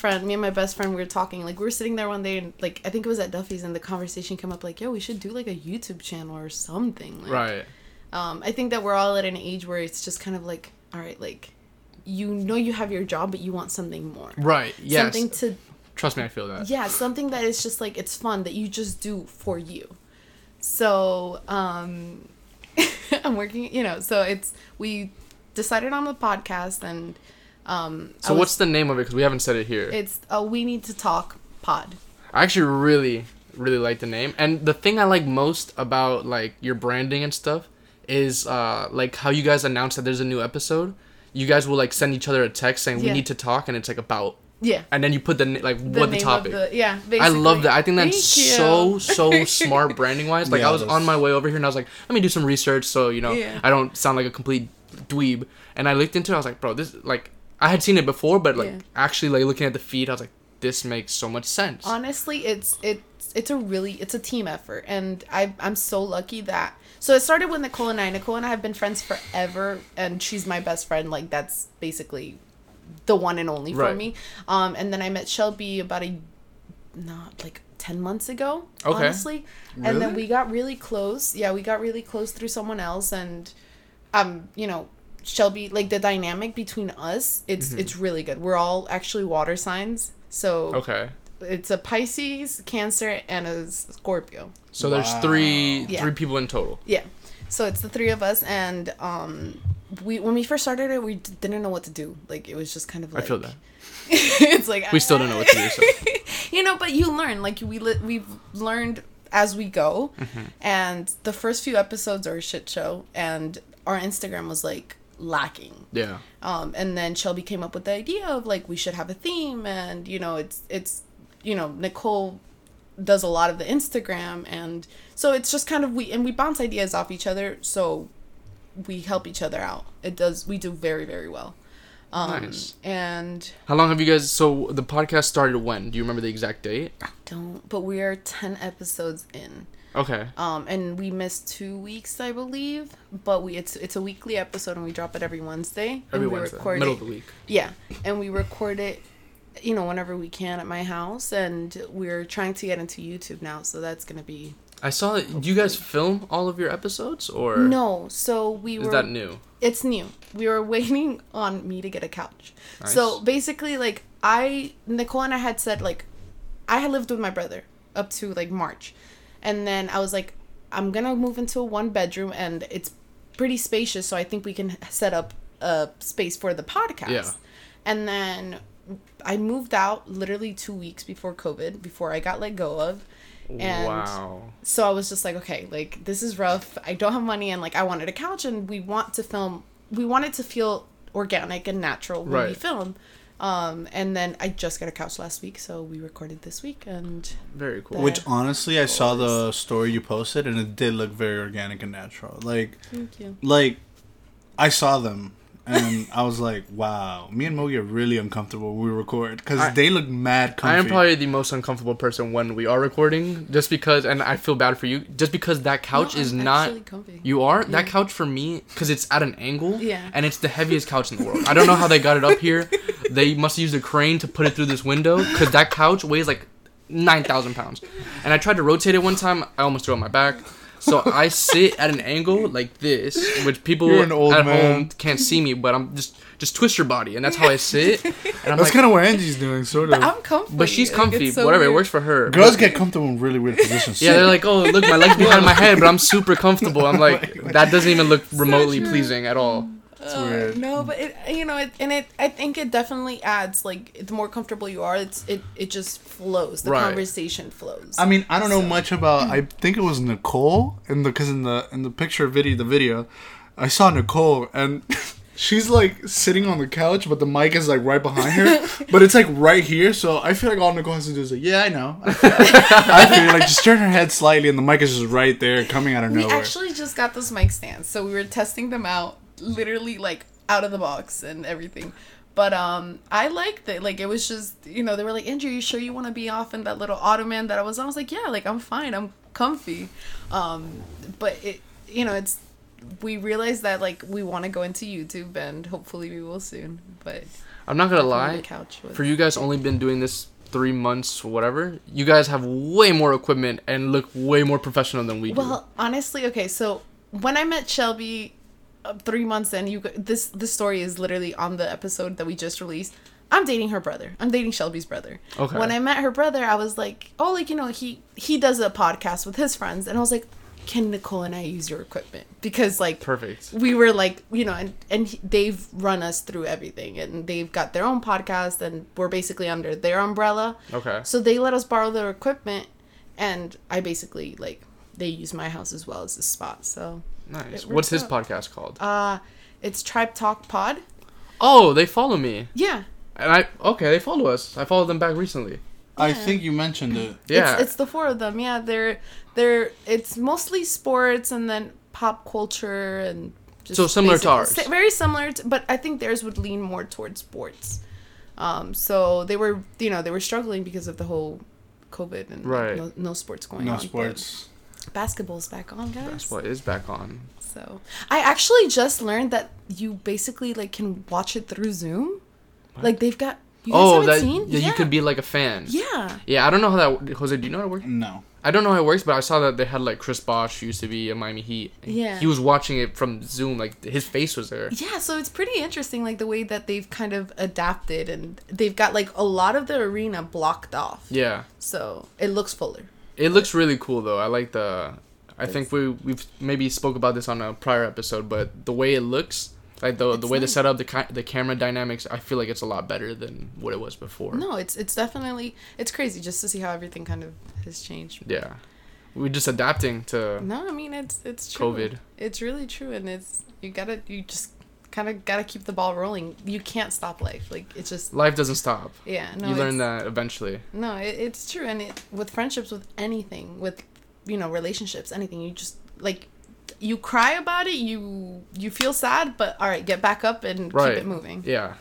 best friend, we were talking. Like, we were sitting there one day, and like I think it was at Duffy's, and the conversation came up like, "Yo, we should do like a YouTube channel or something." Like, right. I think that we're all at an age where it's just kind of like, all right, like, you know, you have your job, but you want something more. Right. Yes. Something to. Trust me, I feel that. Yeah, something that is just like, it's fun that you just do for you. So, I'm working, you know, so we decided on the podcast, and, so what's the name of it? 'Cause we haven't said it here. It's a We Need To Talk Pod. I actually really, really like the name. And the thing I like most about like your branding and stuff is, like how you guys announce that there's a new episode. You guys will like send each other a text saying we need to talk, and it's like about. Yeah. And then you put the topic. Basically. I love that. I think that's so smart branding-wise. Like, I was on my way over here, and I was like, let me do some research so, you know, I don't sound like a complete dweeb. And I looked into it, I was like, bro, this, like, I had seen it before, but, like, actually, like, looking at the feed, I was like, this makes so much sense. Honestly, it's a team effort, and I'm so lucky that... So it started with Nicole and I. Nicole and I have been friends forever, and she's my best friend. Like, that's basically... the one and only for me. And then I met Shelby about 10 months ago, honestly. Really? And then we got really close. Yeah, we got really close through someone else, and you know, Shelby, like the dynamic between us, it's really good. We're all actually water signs. So it's a Pisces, Cancer, and a Scorpio. So there's three people in total. Yeah. So it's the three of us, and when we first started it, we didn't know what to do. Like, it was just kind of like... I feel that. It's like... We still don't know what to do, so... You know, but you learn. Like, we've learned as we go. Mm-hmm. And the first few episodes are a shit show. And our Instagram was, like, lacking. Yeah. And then Shelby came up with the idea of, like, we should have a theme. And, you know, it's you know, Nicole... does a lot of the Instagram, and so it's just kind of we bounce ideas off each other, so we help each other out. We do very, very well. Nice. And how long have you guys? So the podcast started when? Do you remember the exact date? I don't, but we are 10 episodes in. Okay. And we missed 2 weeks, I believe, but it's a weekly episode, and we drop it every Wednesday. Middle of the week. Yeah, and we record it. You know, whenever we can at my house, and we're trying to get into YouTube now, so that's gonna be. I saw that. Do you guys film all of your episodes, or no? So we were. Is that new? It's new. We were waiting on me to get a couch. Nice. So basically, like Nicole and I had said, like, I had lived with my brother up to like March, and then I was like, I'm gonna move into a 1-bedroom, and it's pretty spacious, so I think we can set up a space for the podcast. Yeah. And then. I moved out literally 2 weeks before COVID, before I got let go of. And so I was just like, okay, like, this is rough. I don't have money, and, like, I wanted a couch, and we want it to feel organic and natural when we film. And then I just got a couch last week, so we recorded this week, and... Very cool. Which, honestly, I saw the story you posted, and it did look very organic and natural. Like, thank you. Like, I saw them. And I was like, wow, me and Mogi are really uncomfortable when we record, because they look mad comfy. I am probably the most uncomfortable person when we are recording, just because, and I feel bad for you, just because that couch is not... comfy. You are? Yeah. That couch for me, because it's at an angle, and it's the heaviest couch in the world. I don't know how they got it up here. They must have used a crane to put it through this window, because that couch weighs like 9,000 pounds. And I tried to rotate it one time, I almost threw it on my back. So I sit at an angle like this, which people at home can't see me, but I'm just twist your body, and that's how I sit. And I'm that's like, kind of what Angie's doing, sort of. But I'm comfy. But she's comfy. So whatever, it works for her. Girls get comfortable in really weird positions. Yeah, they're like, oh, look, my leg's behind my head, but I'm super comfortable. I'm like, that doesn't even look remotely pleasing at all. It's weird. No, but I think it definitely adds, like, the more comfortable you are, it just flows. The conversation flows. I mean, I don't know much about. I think it was Nicole, because in the picture video, I saw Nicole and. She's, like, sitting on the couch, but the mic is, like, right behind her. But it's, like, right here, so I feel like all Nicole has to do is, like, yeah, I know. I feel like, just turn her head slightly, and the mic is just right there, coming out of nowhere. We actually just got those mic stands, so we were testing them out, literally, like, out of the box and everything. But I liked it. Like, it was just, they were like, Andrew, you sure you want to be off in that little ottoman that I was on? I was like, yeah, like, I'm fine. I'm comfy. But, it's... We realized that, like, we want to go into YouTube, and hopefully we will soon, but... I'm not gonna lie, for you guys only been doing this 3 months, whatever, you guys have way more equipment and look way more professional than we do. Well, honestly, okay, so when I met Shelby 3 months in, this story is literally on the episode that we just released. I'm dating her brother. I'm dating Shelby's brother. Okay. When I met her brother, I was like, oh, like, he does a podcast with his friends, and I was like... Can Nicole and I use your equipment? Because, like... Perfect. We were, like, and they've run us through everything. And they've got their own podcast, and we're basically under their umbrella. Okay. So they let us borrow their equipment, and I basically, like, they use my house as well as this spot, so... Nice. What's his podcast called? It's Tribe Talk Pod. Oh, they follow me. Yeah. And they follow us. I followed them back recently. Yeah. I think you mentioned it. Yeah. It's the four of them, yeah. It's mostly sports and then pop culture and just... So similar to ours. Very similar, but I think theirs would lean more towards sports. So they were struggling because of the whole COVID and no sports going on. No sports. Basketball's back on, guys. Basketball is back on. So I actually just learned that you basically, like, can watch it through Zoom. What? Like, they've got... You guys haven't seen? Yeah, you could be, like, a fan. Yeah. Yeah, I don't know how that... Jose, do you know how it works? No. I don't know how it works, but I saw that they had, like, Chris Bosh, who used to be a Miami Heat. Yeah. He was watching it from Zoom. Like, his face was there. Yeah, so it's pretty interesting, like, the way that they've kind of adapted. And they've got, like, a lot of the arena blocked off. Yeah. So it looks fuller. It looks really cool, though. I like the... I think we've maybe spoke about this on a prior episode, but the way it looks... Like the way nice. The setup, the camera dynamics, I feel like it's a lot better than what it was before. No, it's definitely, it's crazy just to see how everything kind of has changed. Yeah, we're just adapting to. No, I mean it's true. COVID. It's really true, and you just kind of gotta keep the ball rolling. You can't stop life. Like, it's just life doesn't stop. Yeah, no, you learn that eventually. No, it's true, and with friendships, with anything, with relationships, anything, you just like. You cry about it, you feel sad, but all right, get back up and keep it moving. Yeah.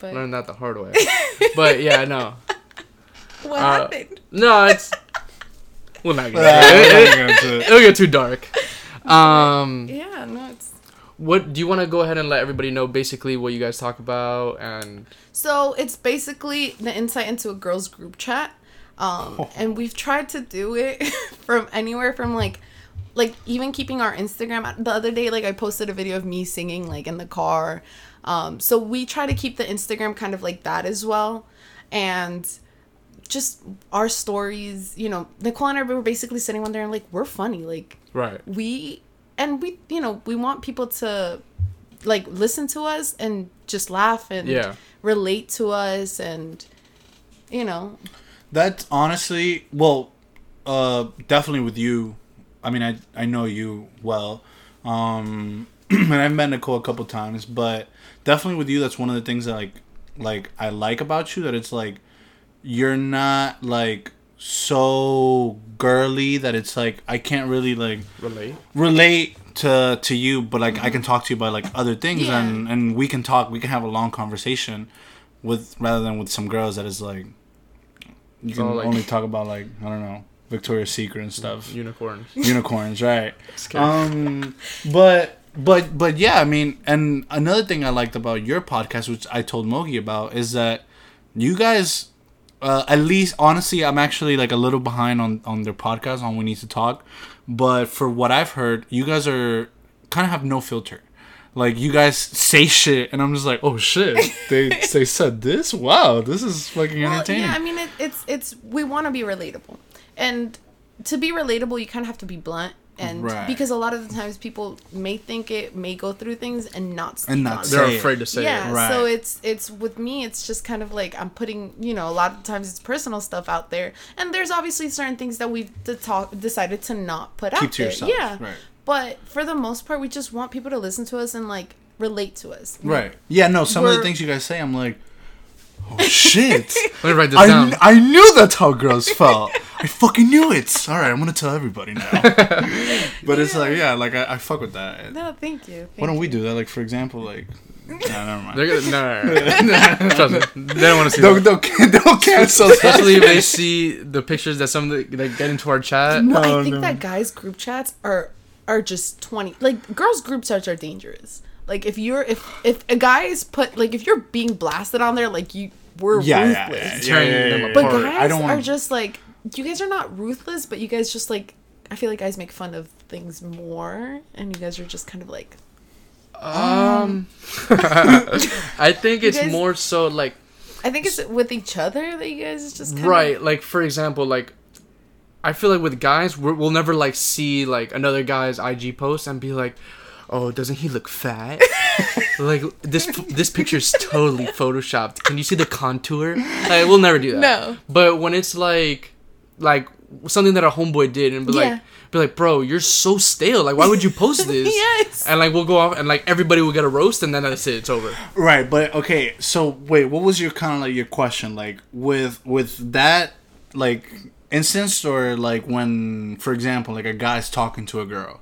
But... Learned that the hard way. But yeah, no. What happened? No, it's... We're not going to... It'll get too dark. Yeah, no, it's... What do you want to go ahead and let everybody know basically what you guys talk about and... So it's basically the insight into a girls group chat. And we've tried to do it from anywhere from like, even keeping our Instagram... The other day, like, I posted a video of me singing, like, in the car. So we try to keep the Instagram kind of like that as well. And just our stories, Nicole and I were basically sitting on there and, like, we're funny. Like, right. We want people to, like, listen to us and just laugh and relate to us and, That's honestly... Well, definitely with you... I mean, I know you well, and I've met Nicole a couple times, but definitely with you, that's one of the things that, like I like about you, that it's, like, you're not, like, so girly that it's, like, I can't really, like... Relate to you, but, like, I can talk to you about, like, other things, and we can talk, we can have a long conversation rather than with some girls that is, like, you can only talk about, like, I don't know. Victoria's Secret and stuff. Unicorns, right. But yeah, I mean, and another thing I liked about your podcast, which I told Mogi about, is that you guys at least, honestly, I'm actually like a little behind on their podcast on We Need To Talk. But for what I've heard, you guys are kind of have no filter. Like, you guys say shit, and I'm just like, oh, shit. They said this? Wow, this is fucking entertaining. Yeah, I mean, it's we want to be relatable. And to be relatable, you kind of have to be blunt. And right. Because a lot of the times people may go through things and not speak on it. They're afraid to say it. Right. So it's with me, it's just kind of like I'm putting, a lot of times it's personal stuff out there. And there's obviously certain things that we've decided to not put out there. Keep to yourself. Yeah. Right. But for the most part, we just want people to listen to us and like relate to us. Right. Yeah, no, some of the things you guys say, I'm like, oh, shit. Let me write this down. I knew that's how girls felt. I fucking knew it. All right, I'm going to tell everybody now. But it's like, yeah, like, I fuck with that. No, thank you. Why don't we do that? Like, for example, like... No, never mind. No. Trust me. They don't want to see that. Don't cancel. Especially if they see the pictures that some of that get into our chat. No, I think that guys' group chats are just 20. Like, girls' group chats are dangerous. Like, if a guy is put... Like, if you're being blasted on there, like, we're ruthless. Yeah. But guys are just, like... You guys are not ruthless, but you guys just, like... I feel like guys make fun of things more, and you guys are just kind of, like... I think it's guys, more so, like... I think it's with each other that you guys just kind of... Right, like, for example, like... I feel like with guys, we'll never, like, see, like, another guy's IG post and be like... Oh, doesn't he look fat? Like, this picture is totally photoshopped. Can you see the contour? Like, we'll never do that. No. But when it's like something that a homeboy did and be like, bro, you're so stale. Like, why would you post this? Yes. And like, we'll go off and like everybody will get a roast and then that's it. It's over. Right. But okay. So wait, what was your kind of like your question? Like with that like instance or like when, for example, like a guy's talking to a girl.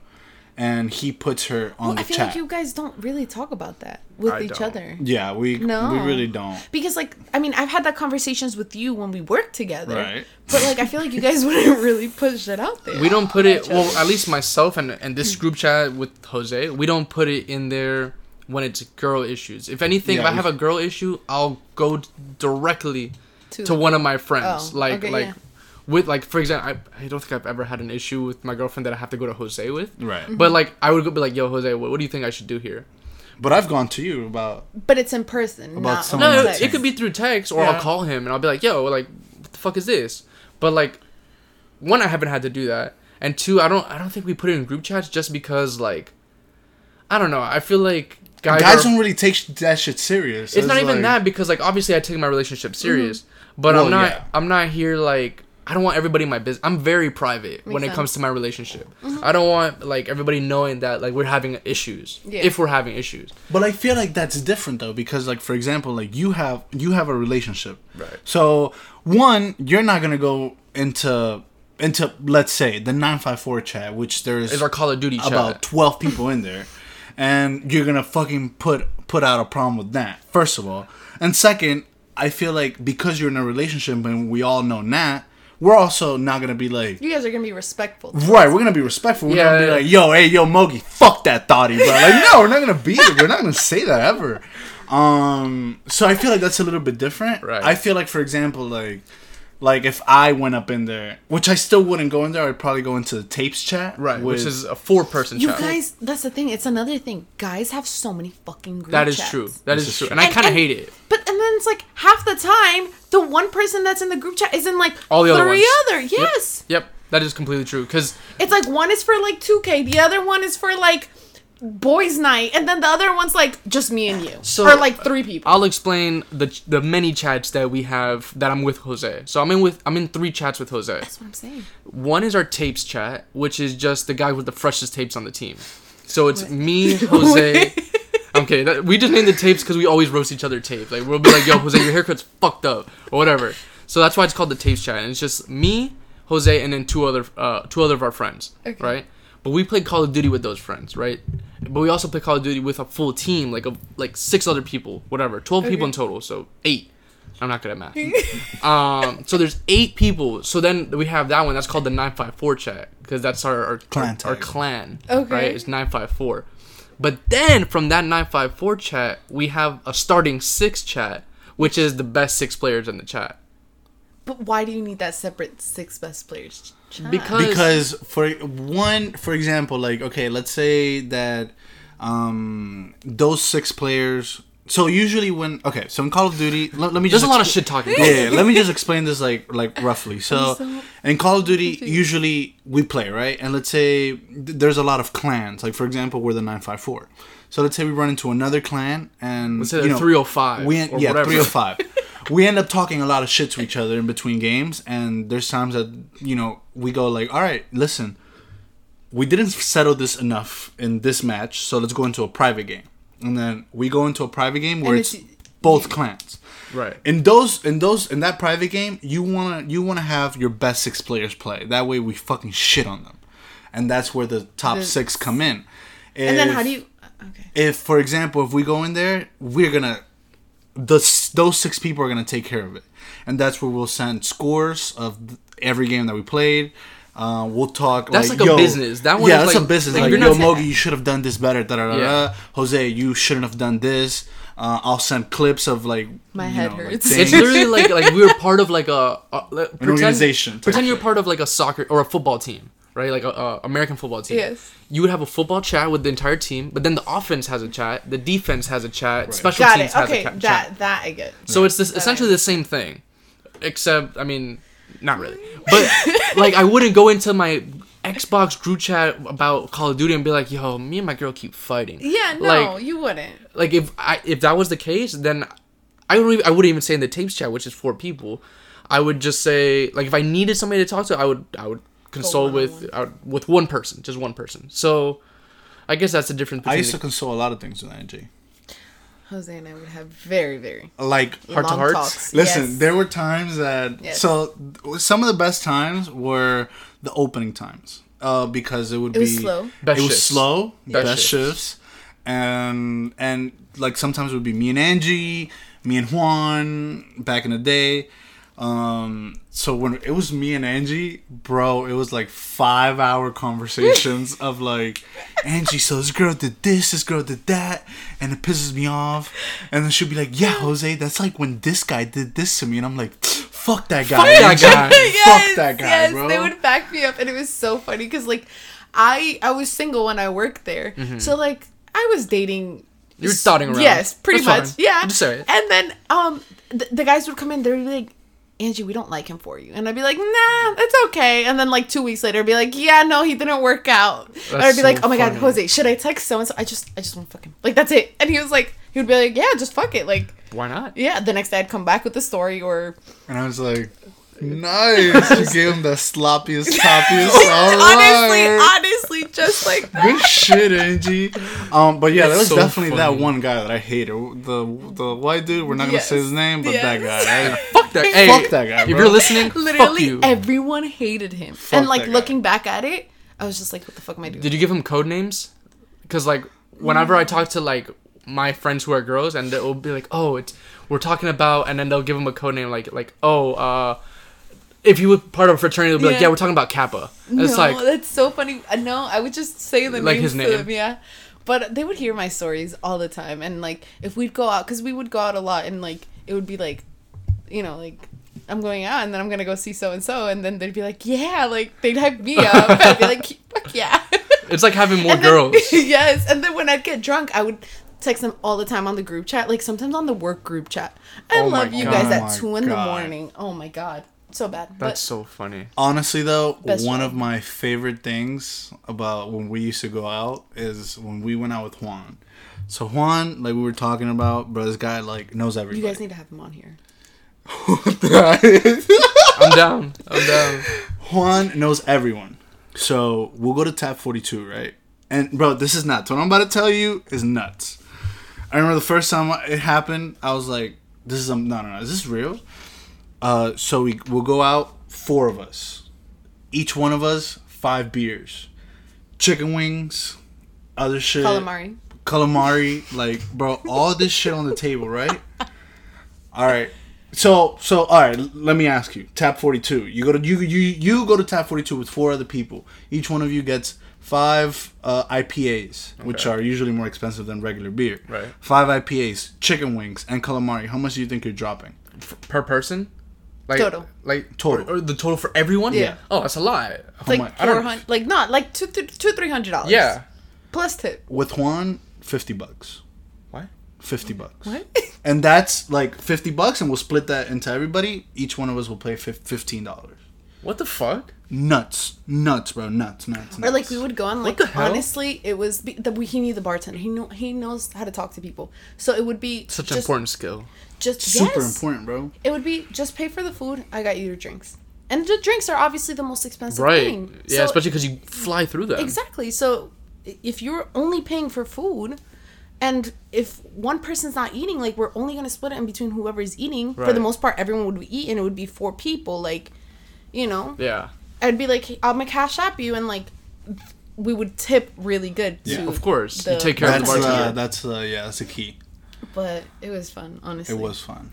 And he puts her on the chat. I feel like you guys don't really talk about that with each other. Yeah, we really don't. Because, like, I mean, I've had that conversations with you when we worked together. Right. But, like, I feel like you guys wouldn't really push it out there. We don't put it... Well, at least myself and this group chat with Jose, we don't put it in there when it's girl issues. If anything, if I have a girl issue, I'll go directly to one of my friends. Oh, like, okay, like... Yeah. With, like, for example, I don't think I've ever had an issue with my girlfriend that I have to go to Jose with. Right. Mm-hmm. But, like, I would be like, yo, Jose, what do you think I should do here? But I've gone to you about... But it's in person, not on text. It could be through text, or I'll call him, and I'll be like, yo, like, what the fuck is this? But, like, one, I haven't had to do that. And two, I don't think we put it in group chats just because, like... I don't know. I feel like... Guys don't really take that shit serious. It's not even like... that, because, like, obviously I take my relationship serious. Mm-hmm. But I'm not here, like... I don't want everybody in my business. I'm very private when it comes to my relationship. Mm-hmm. I don't want, like, everybody knowing that, like, we're having issues. Yeah. If we're having issues. But I feel like that's different, though, because, like, for example, like, you have a relationship. Right. So, one, you're not going to go into, let's say, the 954 chat, which it's our Call of Duty chat. About 12 people in there. And you're going to fucking put out a problem with that, first of all. And second, I feel like because you're in a relationship and we all know Nat... We're also not going to be like... You guys are going to be respectful. Right, we're going to be respectful. We're going to be like, yo, Mogi, fuck that thotty, bro. Like, no, we're not going to be it. We're not going to say that ever. So I feel like that's a little bit different. Right. I feel like, for example, like if I went up in there, which I still wouldn't go in there, I'd probably go into the tapes chat. Right, which is a four-person chat. You guys, that's the thing. It's another thing. Guys have so many fucking group chats. That is true. That is true. And I kind of hate it. But and then it's like half the time, the one person that's in the group chat is in like all the other ones. Yes. Yep. That is completely true. Because it's like one is for like 2K. The other one is for like boys' night. And then the other one's like just me and you. So, or like three people. I'll explain the many chats that we have that I'm with Jose. So I'm in three chats with Jose. That's what I'm saying. One is our tapes chat, which is just the guy with the freshest tapes on the team. So it's me, Jose... Okay, we just named the tapes because we always roast each other tapes. Like, we'll be like, yo, Jose, your haircut's fucked up, or whatever. So that's why it's called the tapes chat. And it's just me, Jose, and then two other of our friends, okay. Right? But we play Call of Duty with those friends, right? But we also play Call of Duty with a full team, like six other people, whatever. 12 people in total, so 8. I'm not good at math. So there's 8 people. So then we have that one. That's called the 954 chat because that's our clan. Our clan, okay. Right? It's 954. But then, from that 954 chat, we have a starting 6 chat, which is the best 6 players in the chat. But why do you need that separate six best players? Because for one, for example, like, okay, let's say that those six players. So usually when, okay, so in Call of Duty, there's a lot of shit talking. Yeah, let me just explain this like roughly. So in Call of Duty, usually we play, right? And let's say there's a lot of clans. Like, for example, we're the 954. So let's say we run into another clan and let's say they're 305. Yeah, whatever. 305. We end up talking a lot of shit to each other in between games, and there's times that, you know, we go like, all right, listen, we didn't settle this enough in this match, so let's go into a private game. And then we go into a private game where it's both clans. Right. In that private game, you wanna have your best six players play. That way we fucking shit on them. And that's where the top six come in. If, for example, if we go in there, we're gonna those six people are gonna take care of it. And that's where we'll send scores of every game that we played. We'll talk. That's like a business. That one, yeah, that's like a business. Like, yo, Mogi, you should have done this better. Yeah. Jose, you shouldn't have done this. I'll send clips of like my head hurts. Like, it's literally like we were part of like an organization. Pretend you're part of like a soccer or a football team, right? Like a American football team. Yes. You would have a football chat with the entire team, but then the offense has a chat, the defense has a chat, right. Special Got teams it. Has okay, a chat. That I get. So right. It's essentially the same thing, except not really, but like I wouldn't go into my Xbox group chat about Call of Duty and be like, "Yo, me and my girl keep fighting." Yeah, no, you wouldn't. Like if that was the case, then I wouldn't even say in the tapes chat, which is 4 people. I would just say, like, if I needed somebody to talk to, I would console with one person, just one person. So I guess that's the difference. I used to console a lot of things with Angie. Jose and I would have very, very heart to hearts. Listen, There were times that so some of the best times were the opening times because it was slow. Best shifts, and like sometimes it would be me and Angie, me and Juan back in the day. So when it was me and Angie, bro, it was like 5-hour conversations of like, Angie, so this girl did this, this girl did that, and it pisses me off. And then she'll be like, yeah, Jose, that's like when this guy did this to me. And I'm like, fuck that guy. Fuck that guy, yes, bro. They would back me up. And it was so funny because like, I was single when I worked there. Mm-hmm. So like, I was dating. You were dotting around. Yes, pretty much. Yeah. I'm sorry. And then the guys would come in, they would be like, Angie, we don't like him for you. And I'd be like, nah, it's okay. And then like 2 weeks later, I'd be like, yeah, no, he didn't work out. And I'd be like, oh my God, Jose, should I text so-and-so? I just want to fuck him. Like, that's it. And he would be like, yeah, just fuck it. Like, why not? Yeah. The next day I'd come back with the story and I was like, nice. You gave him the sloppiest, toppiest. honestly, just like that. Good shit, Angie. But yeah, that was so definitely funny. That one guy that I hated. The white dude. We're not gonna say his name, but that guy. Fuck that. Hey, fuck that guy. Bro. If you're listening, literally fuck you. Everyone hated him. Fuck and like looking back at it, I was just like, what the fuck am I doing? Did you give him code names? Because like whenever I talk to like my friends who are girls, and they'll be like, oh, we're talking about, and then they'll give him a code name like. If you were part of a fraternity, they'd be like, yeah, we're talking about Kappa. And it's like, that's so funny. No, I would just say the like names his name. To them, yeah. But they would hear my stories all the time. And, like, if we'd go out, because we would go out a lot, and, like, it would be like, you know, like, I'm going out, and then I'm going to go see so-and-so. And then they'd be like, yeah, like, they'd hype me up. And I'd be like, fuck yeah. It's like having more girls. Yes. And then when I'd get drunk, I would text them all the time on the group chat. Like, sometimes on the work group chat. I love you guys at 2 in the morning. Oh, my God. So bad. That's so funny. Honestly, though, one of my favorite things about when we used to go out is when we went out with Juan. So Juan, like we were talking about, bro, this guy like knows everything. You guys need to have him on here. I'm down. Juan knows everyone. So we'll go to Tap 42, right? And bro, this is nuts. What I'm about to tell you is nuts. I remember the first time it happened, I was like, "This is no. Is this real?" So we'll go out, 4 of us. Each one of us, 5 beers. Chicken wings, other shit. Calamari. Like, bro, all this shit on the table, right? All right. So all right, let me ask you. Tap 42. You go to Tap 42 with 4 other people. Each one of you gets 5 IPAs, okay, which are usually more expensive than regular beer. Right. 5 IPAs, chicken wings, and calamari. How much do you think you're dropping? Per person? Like, total. Like, total. Or the total for everyone? Yeah. Oh, that's a lot. Like, oh, 400. Like, not. Like, $200-$300. Yeah. Plus tip. With Juan, $50. What? $50. What? And that's, like, $50, and we'll split that into everybody. Each one of us will pay $15. What the fuck? Nuts, bro. Nuts. Or, like, we would go on, like, honestly, it was... He knew the bartender. He knows how to talk to people. So it would be... Such an important skill. Just super important, bro. It would be, just pay for the food, I got you your drinks. And the drinks are obviously the most expensive thing. Right. Yeah, so, especially because you fly through them. Exactly. So if you're only paying for food... And if one person's not eating, like, we're only going to split it in between whoever is eating. Right. For the most part, everyone would eat, and it would be 4 people, like, you know? Yeah. I'd be like, hey, I'm going to cash app you, and, like, we would tip really good, too. Yeah, of course. You take care of the bartender. That's the key. But it was fun, honestly. It was fun.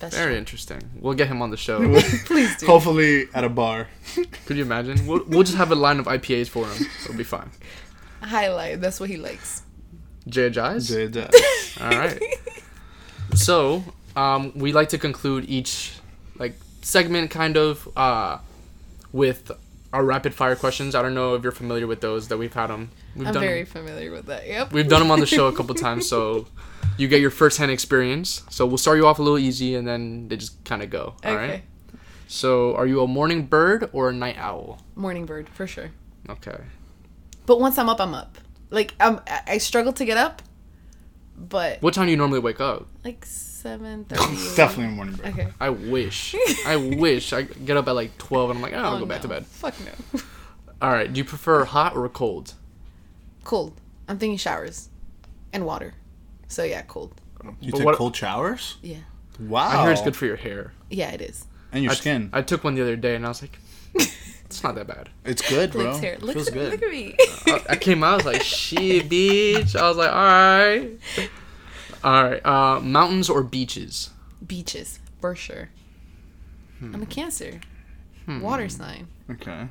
Best Very show. Interesting. We'll get him on the show. Please do. Hopefully at a bar. Could you imagine? We'll just have a line of IPAs for him. It'll be fine. Highlight. That's what he likes. J.J.'s? All right. So, we like to conclude each, like, segment kind of with our rapid fire questions. I don't know if you're familiar with those, that we've had them. I'm very familiar with that, yep. We've done them on the show a couple times, so you get your first-hand experience. So we'll start you off a little easy, and then they just kind of go, all right? So, are you a morning bird or a night owl? Morning bird, for sure. Okay. But once I'm up, I'm up. Like, I struggle to get up, but... What time do you normally wake up? Like, 7:30. Definitely a morning bird. Okay. I wish. I get up at, like, 12, and I'm like, I'll go back to bed. Fuck no. All right. Do you prefer hot or cold? Cold. I'm thinking showers and water. So, yeah, cold. You take cold showers? Yeah. Wow. I hear it's good for your hair. Yeah, it is. And your skin. I took one the other day, and I was like... It's not that bad. It's good, bro. It feels good. Look at me. I came out, I was like, shit, bitch. I was like, all right. Mountains or beaches? Beaches, for sure. I'm a Cancer. Water sign. Okay.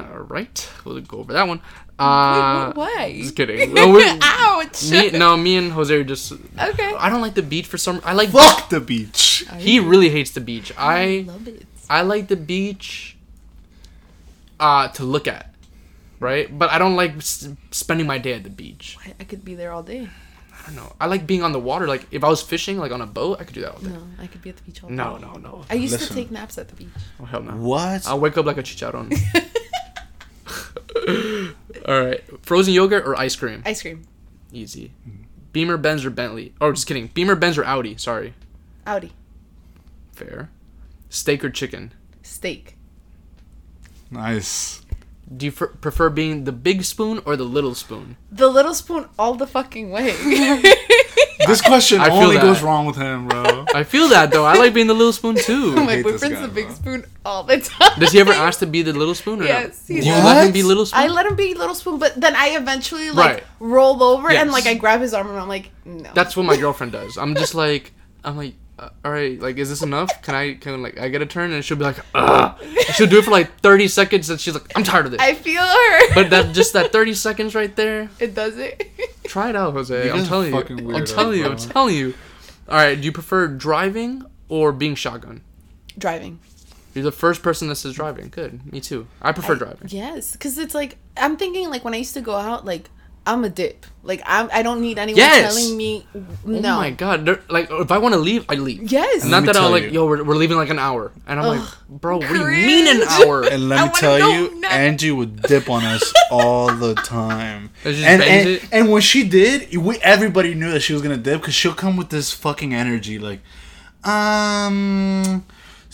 All right. We'll go over that one. Wait, why? Just kidding. No, ouch. Me and Jose are just... Okay. I don't like the beach for some... Fuck the beach. He really hates the beach. I love it. I like the beach... to look at, right? But I don't like spending my day at the beach. I could be there all day. I don't know. I like being on the water. Like, if I was fishing, like, on a boat, I could do that all day. No, I could be at the beach all day. No. I used to take naps at the beach. Oh, hell no. What? I'll wake up like a chicharron. All right. Frozen yogurt or ice cream? Ice cream. Easy. Beamer, Benz, or Bentley? Oh, just kidding. Beamer, Benz, or Audi? Sorry. Audi. Fair. Steak or chicken? Steak. Nice. Do you prefer being the big spoon or the little spoon? The little spoon all the fucking way. This question only goes wrong with him, bro. I feel that, though. I like being the little spoon, too. My boyfriend's the big spoon all the time. Does he ever ask to be the little spoon? Or yes. No? Do you let him be little spoon? I let him be little spoon, but then I eventually, like, roll over and, like, I grab his arm and I'm like, no. That's what my girlfriend does. I'm like, all right, like, is this enough? Can I get a turn? And she'll be like, ugh. She'll do it for like 30 seconds, and she's like, I'm tired of this. I feel her. But that 30 seconds right there. It does it. Try it out, Jose. I'm telling you. All right, do you prefer driving or being shotgun? Driving. You're the first person that says driving. Good. Me too. I prefer driving. Yes, because it's like, I'm thinking, like, when I used to go out, like, I'm a dip. Like, I don't need anyone telling me no. Oh, my God. Like, if I want to leave, I leave. Yes. Not that I'm like, yo, we're leaving like an hour. And I'm like, bro, what do you mean an hour? And let me tell you, Angie would dip on us all the time. And when she did, everybody knew that she was going to dip because she'll come with this fucking energy. Like,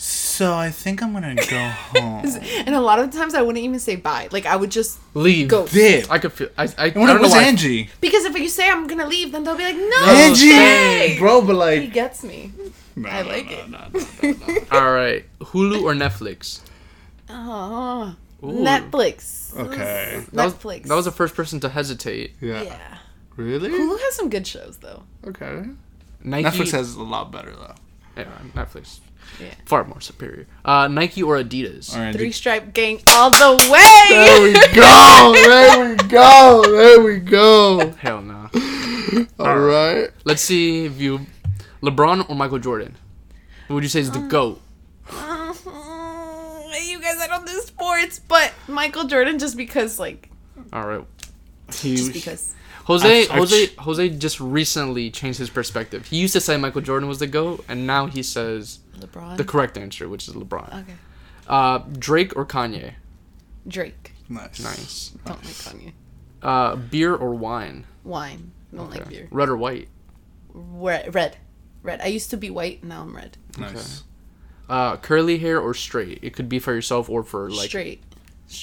so I think I'm gonna go home. And a lot of the times I wouldn't even say bye. Like, I would just leave. Go. Dip. I could feel. I don't know why. Angie. Because if you say I'm gonna leave, then they'll be like, no, Angie, stay. Bro. But like, he gets me. No. All right, Hulu or Netflix? Oh, Netflix. Okay. Netflix. That was the first person to hesitate. Yeah. Really? Hulu has some good shows though. Okay. Netflix has a lot better though. Yeah, Netflix. Yeah. Far more superior. Nike or Adidas? Right, Three-stripe gang all the way! There we go! Hell no. All right. Let's see if LeBron or Michael Jordan? Who would you say is the GOAT? You guys, I don't do sports, but Michael Jordan, just because, like... All right. Just because... Jose just recently changed his perspective. He used to say Michael Jordan was the GOAT, and now he says LeBron. The correct answer, which is LeBron. Okay. Drake or Kanye? Drake. Nice. Don't like Kanye. Beer or wine? Wine. Don't like beer. Red or white? Red. I used to be white, now I'm red. Nice. Okay. Curly hair or straight? It could be for yourself or for like straight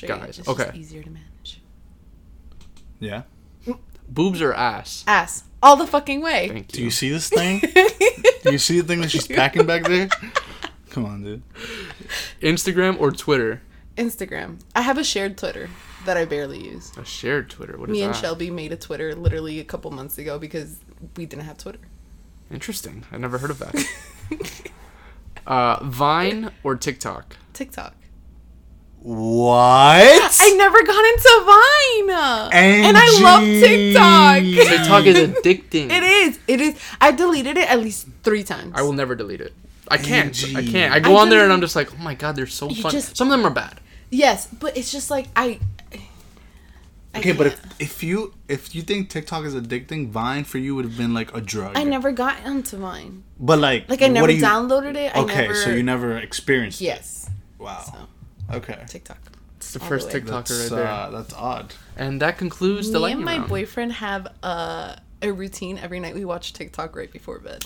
guys. It's just easier to manage. Yeah. Boobs or ass? Ass. All the fucking way. Thank you. Do you see this thing? Do you see the thing that she's packing back there? Come on, dude. Instagram or Twitter? Instagram. I have a shared Twitter that I barely use. A shared Twitter? What is that? Me and Shelby made a Twitter literally a couple months ago because we didn't have Twitter. Interesting. I never heard of that. Vine or TikTok? TikTok. What? I never got into Vine. Angie. And I love TikTok. TikTok is addicting. It is. I deleted it at least 3 times. I will never delete it. I can't. I go on there and I'm just like, oh my God, they're so fun. Some of them are bad. Yes, but it's just like I can't. But if you think TikTok is addicting, Vine for you would have been like a drug. I never got into Vine. But like I never downloaded it. So you never experienced it. Yes. Wow. So. Okay. TikTok. It's the first TikToker right there. That's odd. And that concludes the lightning round. Me and my boyfriend have a routine every night. We watch TikTok right before bed.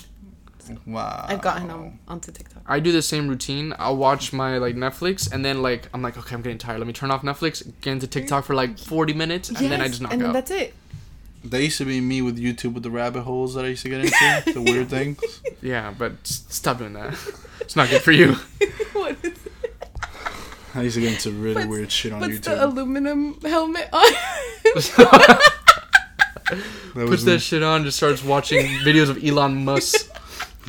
So wow. I've gotten onto TikTok. I do the same routine. I'll watch my Netflix, and then I'm like, okay, I'm getting tired. Let me turn off Netflix, get into TikTok for 40 minutes, and then I just knock out. And that's it. That used to be me with YouTube, with the rabbit holes that I used to get into, the weird things. Yeah, but stop doing that. It's not good for you. What is it? I used to get into really weird shit on YouTube. Put the aluminum helmet on. Puts that shit on, just starts watching videos of Elon Musk.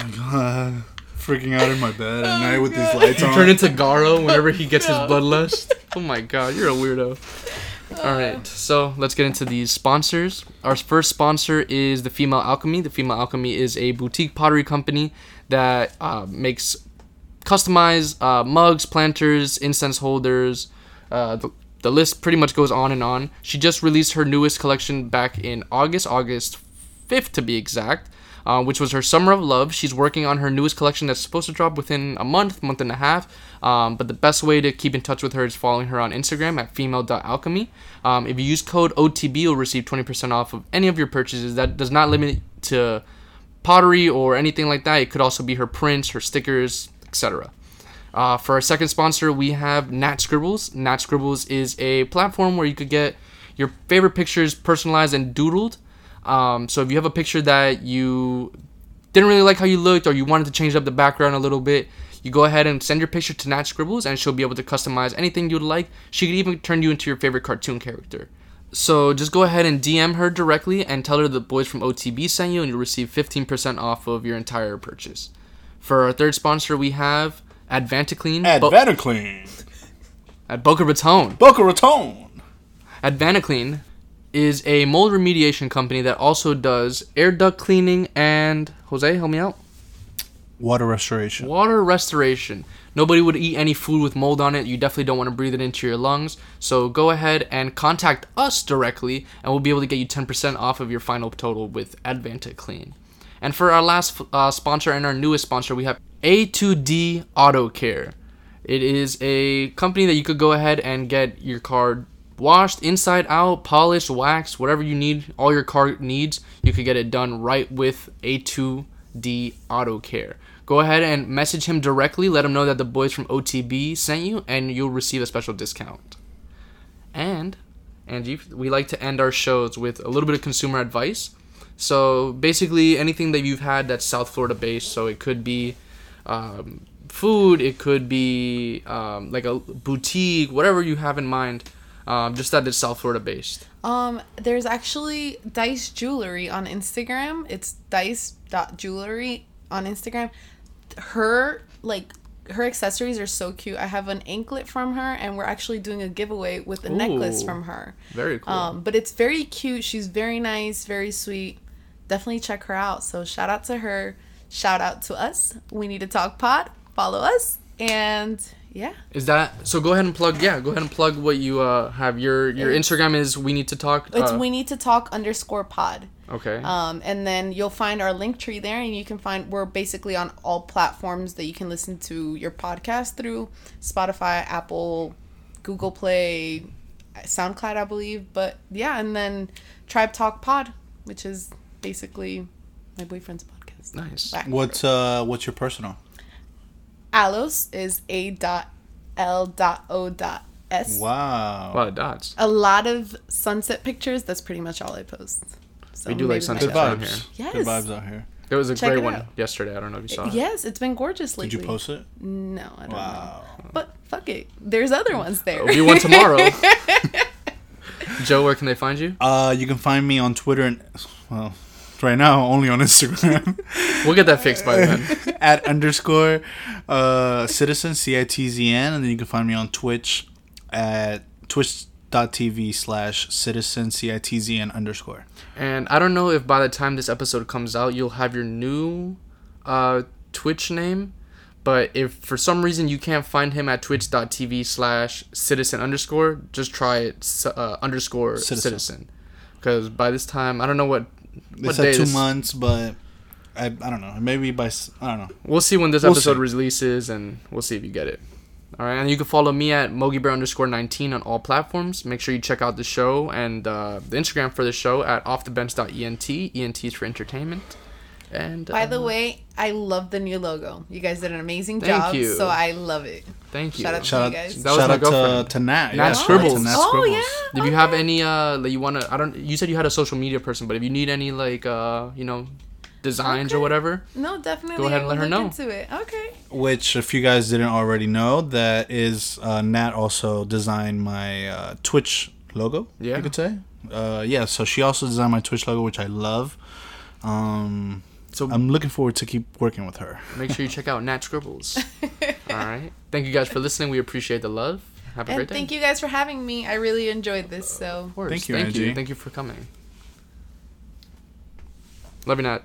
Oh my God. Freaking out in my bed at night with these lights on. Turn into Garo whenever he gets his bloodlust. Oh my God, you're a weirdo. Alright, so let's get into these sponsors. Our first sponsor is the Female Alchemy. The Female Alchemy is a boutique pottery company that makes... customize mugs, planters, incense holders. The list pretty much goes on and on. She just released her newest collection back in August 5th to be exact, which was her Summer of Love. She's working on her newest collection that's supposed to drop within a month and a half. But the best way to keep in touch with her is following her on Instagram at female.alchemy. If you use code OTB, you'll receive 20% off of any of your purchases. That does not limit to pottery or anything like that. It could also be her prints, her stickers, etc. For our second sponsor, we have NatScribbles. NatScribbles is a platform where you could get your favorite pictures personalized and doodled. So if you have a picture that you didn't really like how you looked, or you wanted to change up the background a little bit, you go ahead and send your picture to NatScribbles, and she'll be able to customize anything you'd like. She could even turn you into your favorite cartoon character. So just go ahead and DM her directly and tell her the boys from OTB sent you, and you'll receive 15% off of your entire purchase. For our third sponsor, we have AdvantiClean. At Boca Raton. Boca Raton. AdvantiClean is a mold remediation company that also does air duct cleaning and, Jose, help me out. Water restoration. Nobody would eat any food with mold on it. You definitely don't want to breathe it into your lungs. So go ahead and contact us directly, and we'll be able to get you 10% off of your final total with AdvantiClean. And for our last sponsor and our newest sponsor, we have A2D Auto Care. It is a company that you could go ahead and get your car washed inside out, polished, waxed, whatever you need, all your car needs. You could get it done right with A2D Auto Care. Go ahead and message him directly. Let him know that the boys from OTB sent you, and you'll receive a special discount. And, Angie, we like to end our shows with a little bit of consumer advice. So basically anything that you've had that's South Florida based, so it could be food, it could be a boutique, whatever you have in mind, just that it's South Florida based. There's actually Dice Jewelry on Instagram. It's dice.jewelry on Instagram. Her accessories are so cute. I have an anklet from her, and we're actually doing a giveaway with a necklace from her. Very cool. But it's very cute. She's very nice, very sweet. Definitely check her out. So shout out to her. Shout out to us. We Need to Talk Pod. Follow us. And yeah. Is that so? Go ahead and plug. Yeah, go ahead and plug what you have. Your Instagram is We Need To Talk. It's We Need To Talk _pod. Okay. And then you'll find our link tree there, and you can find we're basically on all platforms that you can listen to your podcast through: Spotify, Apple, Google Play, SoundCloud, I believe. But yeah, and then Tribe Talk Pod, which is basically my boyfriend's podcast. Nice. What's your personal? Allos is A.L.O.S. Wow. A lot of dots. A lot of sunset pictures. That's pretty much all I post. So we do like sunset vibes. Yes. Good vibes out here. There was a great one yesterday. I don't know if you saw it. Yes, it's been gorgeous lately. Did you post it? No, I don't know. But fuck it. There's other ones there. We want tomorrow. Joe, where can they find you? You can find me on Twitter and, well... right now only on Instagram. We'll get that fixed by then. At _ citizen CITZN, and then you can find me on Twitch at twitch.tv/citizen CITZN_. And I don't know if by the time this episode comes out you'll have your new Twitch name, but if for some reason you can't find him at twitch.tv/citizen_, just try it _citizen, because by this time I don't know what they said 2 months, but I don't know. Maybe by... I don't know. We'll see when this episode releases, and we'll see if you get it. All right? And you can follow me at MogiBear _19 on all platforms. Make sure you check out the show and the Instagram for the show at offthebench.ent. ENT is for entertainment. And by the way, I love the new logo. You guys did an amazing job. Thank you. So I love it. Thank you. Shout out to you guys. That was my girlfriend. To Nat. Yeah. NatScribbles. Oh, yeah. Did you have any that you want to... You said you had a social media person, but if you need any, like, designs or whatever... No, definitely. Go ahead and let her know. Into it. Okay. Which, if you guys didn't already know, that is... Nat also designed my Twitch logo, you could say. Yeah, so she also designed my Twitch logo, which I love. So I'm looking forward to keep working with her. Make sure you check out NatScribbles. All right. Thank you guys for listening. We appreciate the love. Have a great day. And thank you guys for having me. I really enjoyed this. So, of course. Thank you, Angie. Thank you for coming. Love you, Nat.